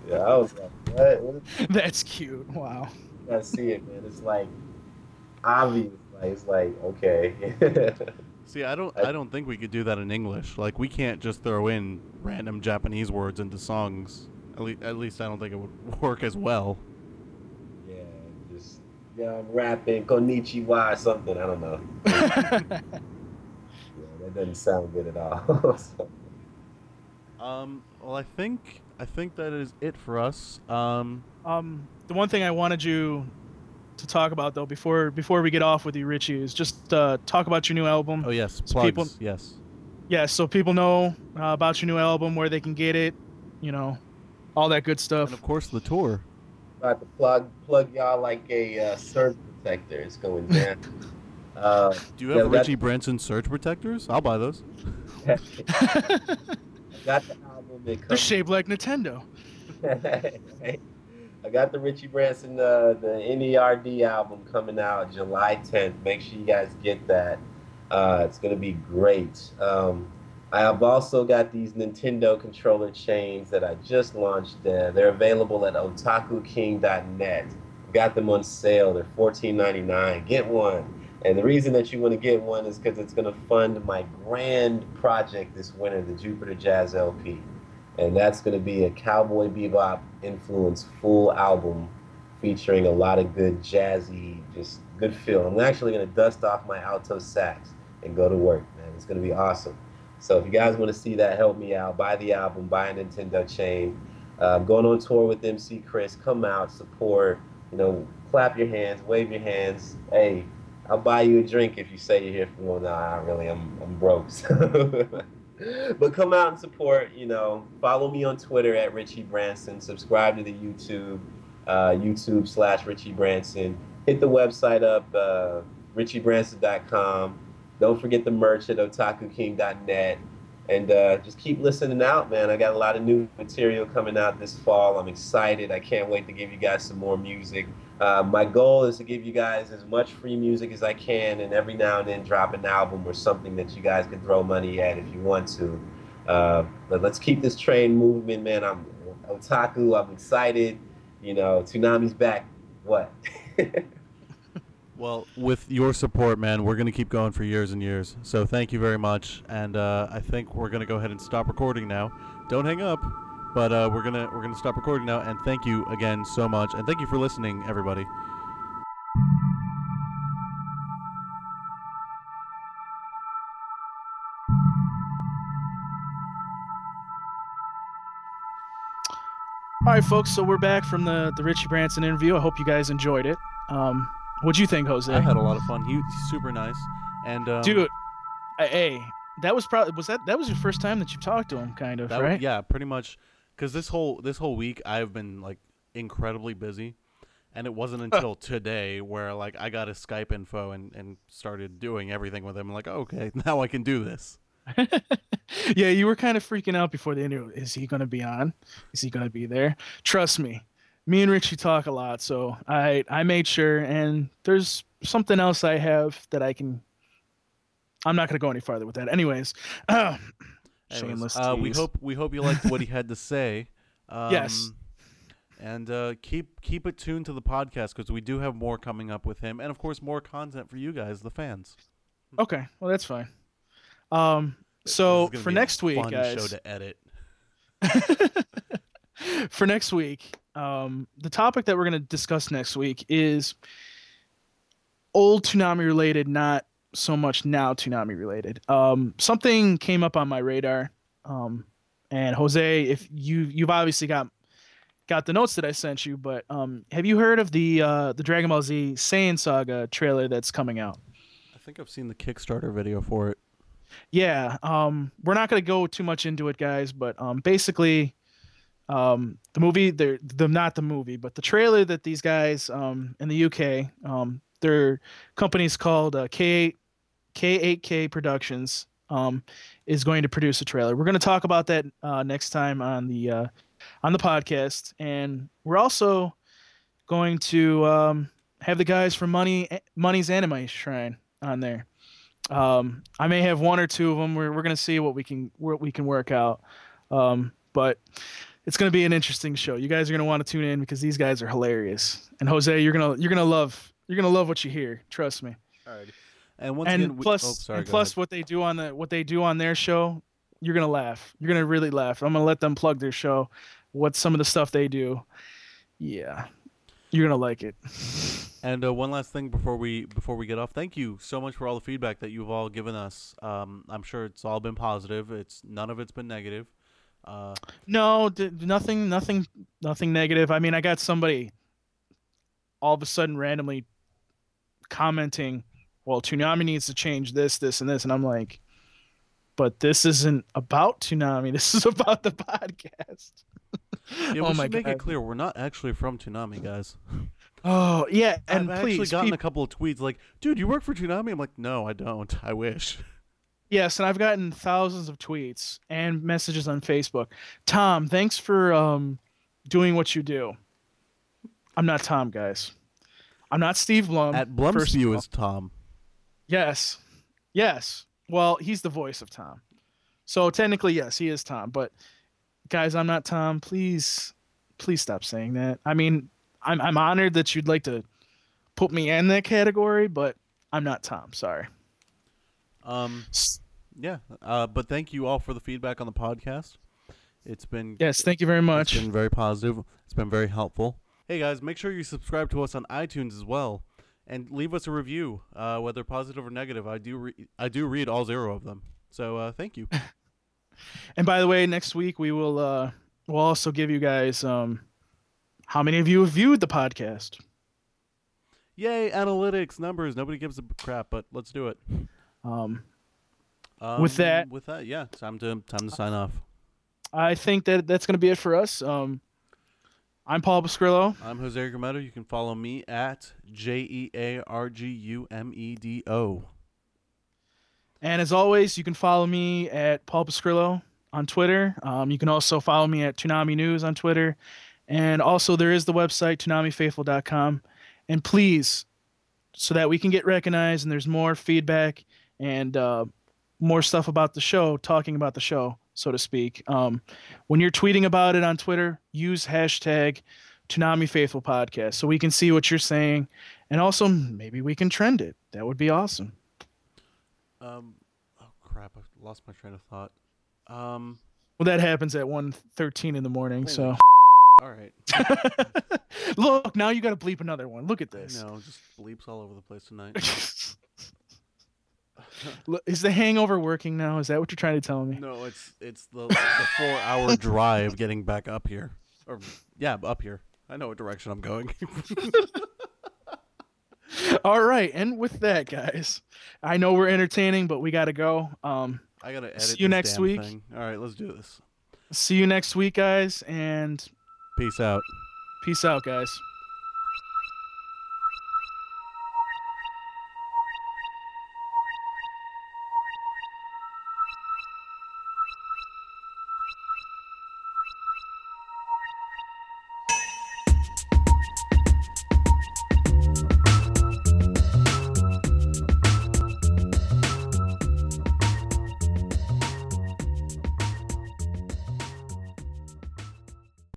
Yeah, I was like, what? That's cute. Wow. You gotta see it, man. It's like obvious. It's like, okay. See, I don't think we could do that in English. Like, we can't just throw in random Japanese words into songs. At least I don't think it would work as well. Yeah, I'm rapping konnichiwa something. I don't know. That doesn't sound good at all. Well, I think that is it for us. The one thing I wanted you to talk about, though, before we get off with you, Richie, is just talk about your new album. Oh, yes. Plugs. So people, yes. Yeah, so people know about your new album, where they can get it, you know, all that good stuff. And, of course, the tour. About to plug y'all like a surge protector. It's going down. Do you have Richie Branson surge protectors? I'll buy those. I got the album. They're shaped like Nintendo. Right. I got the Richie Branson, the NERD album coming out July 10th. Make sure you guys get that. It's going to be great. I have also got these Nintendo controller chains that I just launched. They're available at otakuking.net. I've got them on sale. They're $14.99. Get one. And the reason that you want to get one is because it's going to fund my grand project this winter, the Jupiter Jazz LP. And that's going to be a Cowboy Bebop influenced full album featuring a lot of good jazzy, just good feel. I'm actually going to dust off my alto sax and go to work, man. It's going to be awesome. So if you guys want to see that, help me out. Buy the album, buy a Nintendo chain. I'm going on tour with MC Chris. Come out, support, you know, clap your hands, wave your hands. Hey, I'll buy you a drink if you say you're here for one. Nah, really, I'm broke. So. But come out and support, you know. Follow me on Twitter at Richie Branson. Subscribe to the YouTube, YouTube.com/Richie Branson. Hit the website up, richiebranson.com. Don't forget the merch at otakuking.net. And just keep listening out, man. I got a lot of new material coming out this fall. I'm excited. I can't wait to give you guys some more music. My goal is to give you guys as much free music as I can, and every now and then drop an album or something that you guys can throw money at if you want to. But let's keep this train moving, man. I'm otaku. I'm excited. You know, Toonami's back. What? Well, with your support, man, we're going to keep going for years and years. So thank you very much. And I think we're going to go ahead and stop recording now. Don't hang up. But we're gonna stop recording now, and thank you again so much, and thank you for listening, everybody. All right, folks. So we're back from the Richie Branson interview. I hope you guys enjoyed it. What'd you think, Jose? I had a lot of fun. He's super nice, and dude, hey, that was probably that was your first time that you talked to him, kind of, right? Yeah, pretty much. Because this whole week I've been incredibly busy, and it wasn't until today where I got his Skype info and started doing everything with him. I'm like, oh, okay, now I can do this. Yeah, you were kind of freaking out before the interview. Is he going to be on? Is he going to be there? Trust me, me and Richie talk a lot, so I made sure. And there's something else I have that I'm not going to go any farther with that. Anyways. Shameless. We hope you liked what he had to say. Yes. And keep it tuned to the podcast because we do have more coming up with him, and of course more content for you guys, the fans. Okay, well that's fine. So for next week, guys. Show to edit. For next week, the topic that we're going to discuss next week is old Toonami related, not so much now Toonami related. Something came up on my radar, and Jose, if you've obviously got the notes that I sent you, but have you heard of the Dragon Ball Z Saiyan Saga trailer that's coming out? I think I've seen the Kickstarter video for it. Yeah, we're not going to go too much into it, guys, but basically the movie, the trailer that these guys in the UK, their company's called K8K Productions, is going to produce a trailer. We're going to talk about that next time on the podcast, and we're also going to have the guys from Money's Anime Shrine on there. I may have one or two of them. We're gonna see what we can work out. But it's gonna be an interesting show. You guys are gonna want to tune in because these guys are hilarious. And Jose, you're gonna love what you hear. Trust me. All right. And plus, what they do on their show, you're gonna laugh. You're gonna really laugh. I'm gonna let them plug their show. What some of the stuff they do. Yeah, you're gonna like it. And one last thing before we get off, thank you so much for all the feedback that you've all given us. I'm sure it's all been positive. None of it's been negative. No, nothing negative. I mean, I got somebody all of a sudden randomly commenting, "Well, Toonami needs to change this, and this," and I'm like, "But this isn't about Toonami. This is about the podcast." Yeah, oh my God! Make it clear, we're not actually from Toonami, guys. Oh, yeah, and I've actually gotten a couple of tweets like, "Dude, you work for Toonami?" I'm like, "No, I don't. I wish." Yes, and I've gotten thousands of tweets and messages on Facebook. "Tom, thanks for doing what you do." I'm not Tom, guys. I'm not Steve Blum. At Blum's view is Tom. Yes. Yes. Well, he's the voice of Tom. So technically, yes, he is Tom. But, guys, I'm not Tom. Please stop saying that. I mean, I'm honored that you'd like to put me in that category, but I'm not Tom. Sorry. Yeah. But thank you all for the feedback on the podcast. It's been Thank you very much. It's been very positive. It's been very helpful. Hey guys, make sure you subscribe to us on iTunes as well, and leave us a review, whether positive or negative. I do read all 0 of them. So thank you. And by the way, next week we will we'll also give you guys how many of you have viewed the podcast? Yay, analytics, numbers. Nobody gives a crap, but let's do it. With that, yeah, time to sign off. I think that's going to be it for us. I'm Paul Buscurillo. I'm Jose Gavetto. You can follow me at JEARGUMEDO. And as always, you can follow me at Paul Buscurillo on Twitter. You can also follow me at Toonami News on Twitter. And also, there is the website, ToonamiFaithful.com. And please, so that we can get recognized and there's more feedback and more stuff about the show, talking about the show, so to speak. When you're tweeting about it on Twitter, use hashtag ToonamiFaithfulPodcast so we can see what you're saying. And also, maybe we can trend it. That would be awesome. Oh, crap. I lost my train of thought. Well, that happens at 1:13 in the morning, so... All right. Look, now you got to bleep another one. Look at this. No, just bleeps all over the place tonight. Look, is the hangover working now? Is that what you're trying to tell me? No, it's the 4-hour drive getting back up here. Or yeah, up here. I know what direction I'm going. All right, and with that, guys, I know we're entertaining, but we got to go. I got to edit. See you next week. All right, let's do this. See you next week, guys, and. Peace out. Peace out, guys.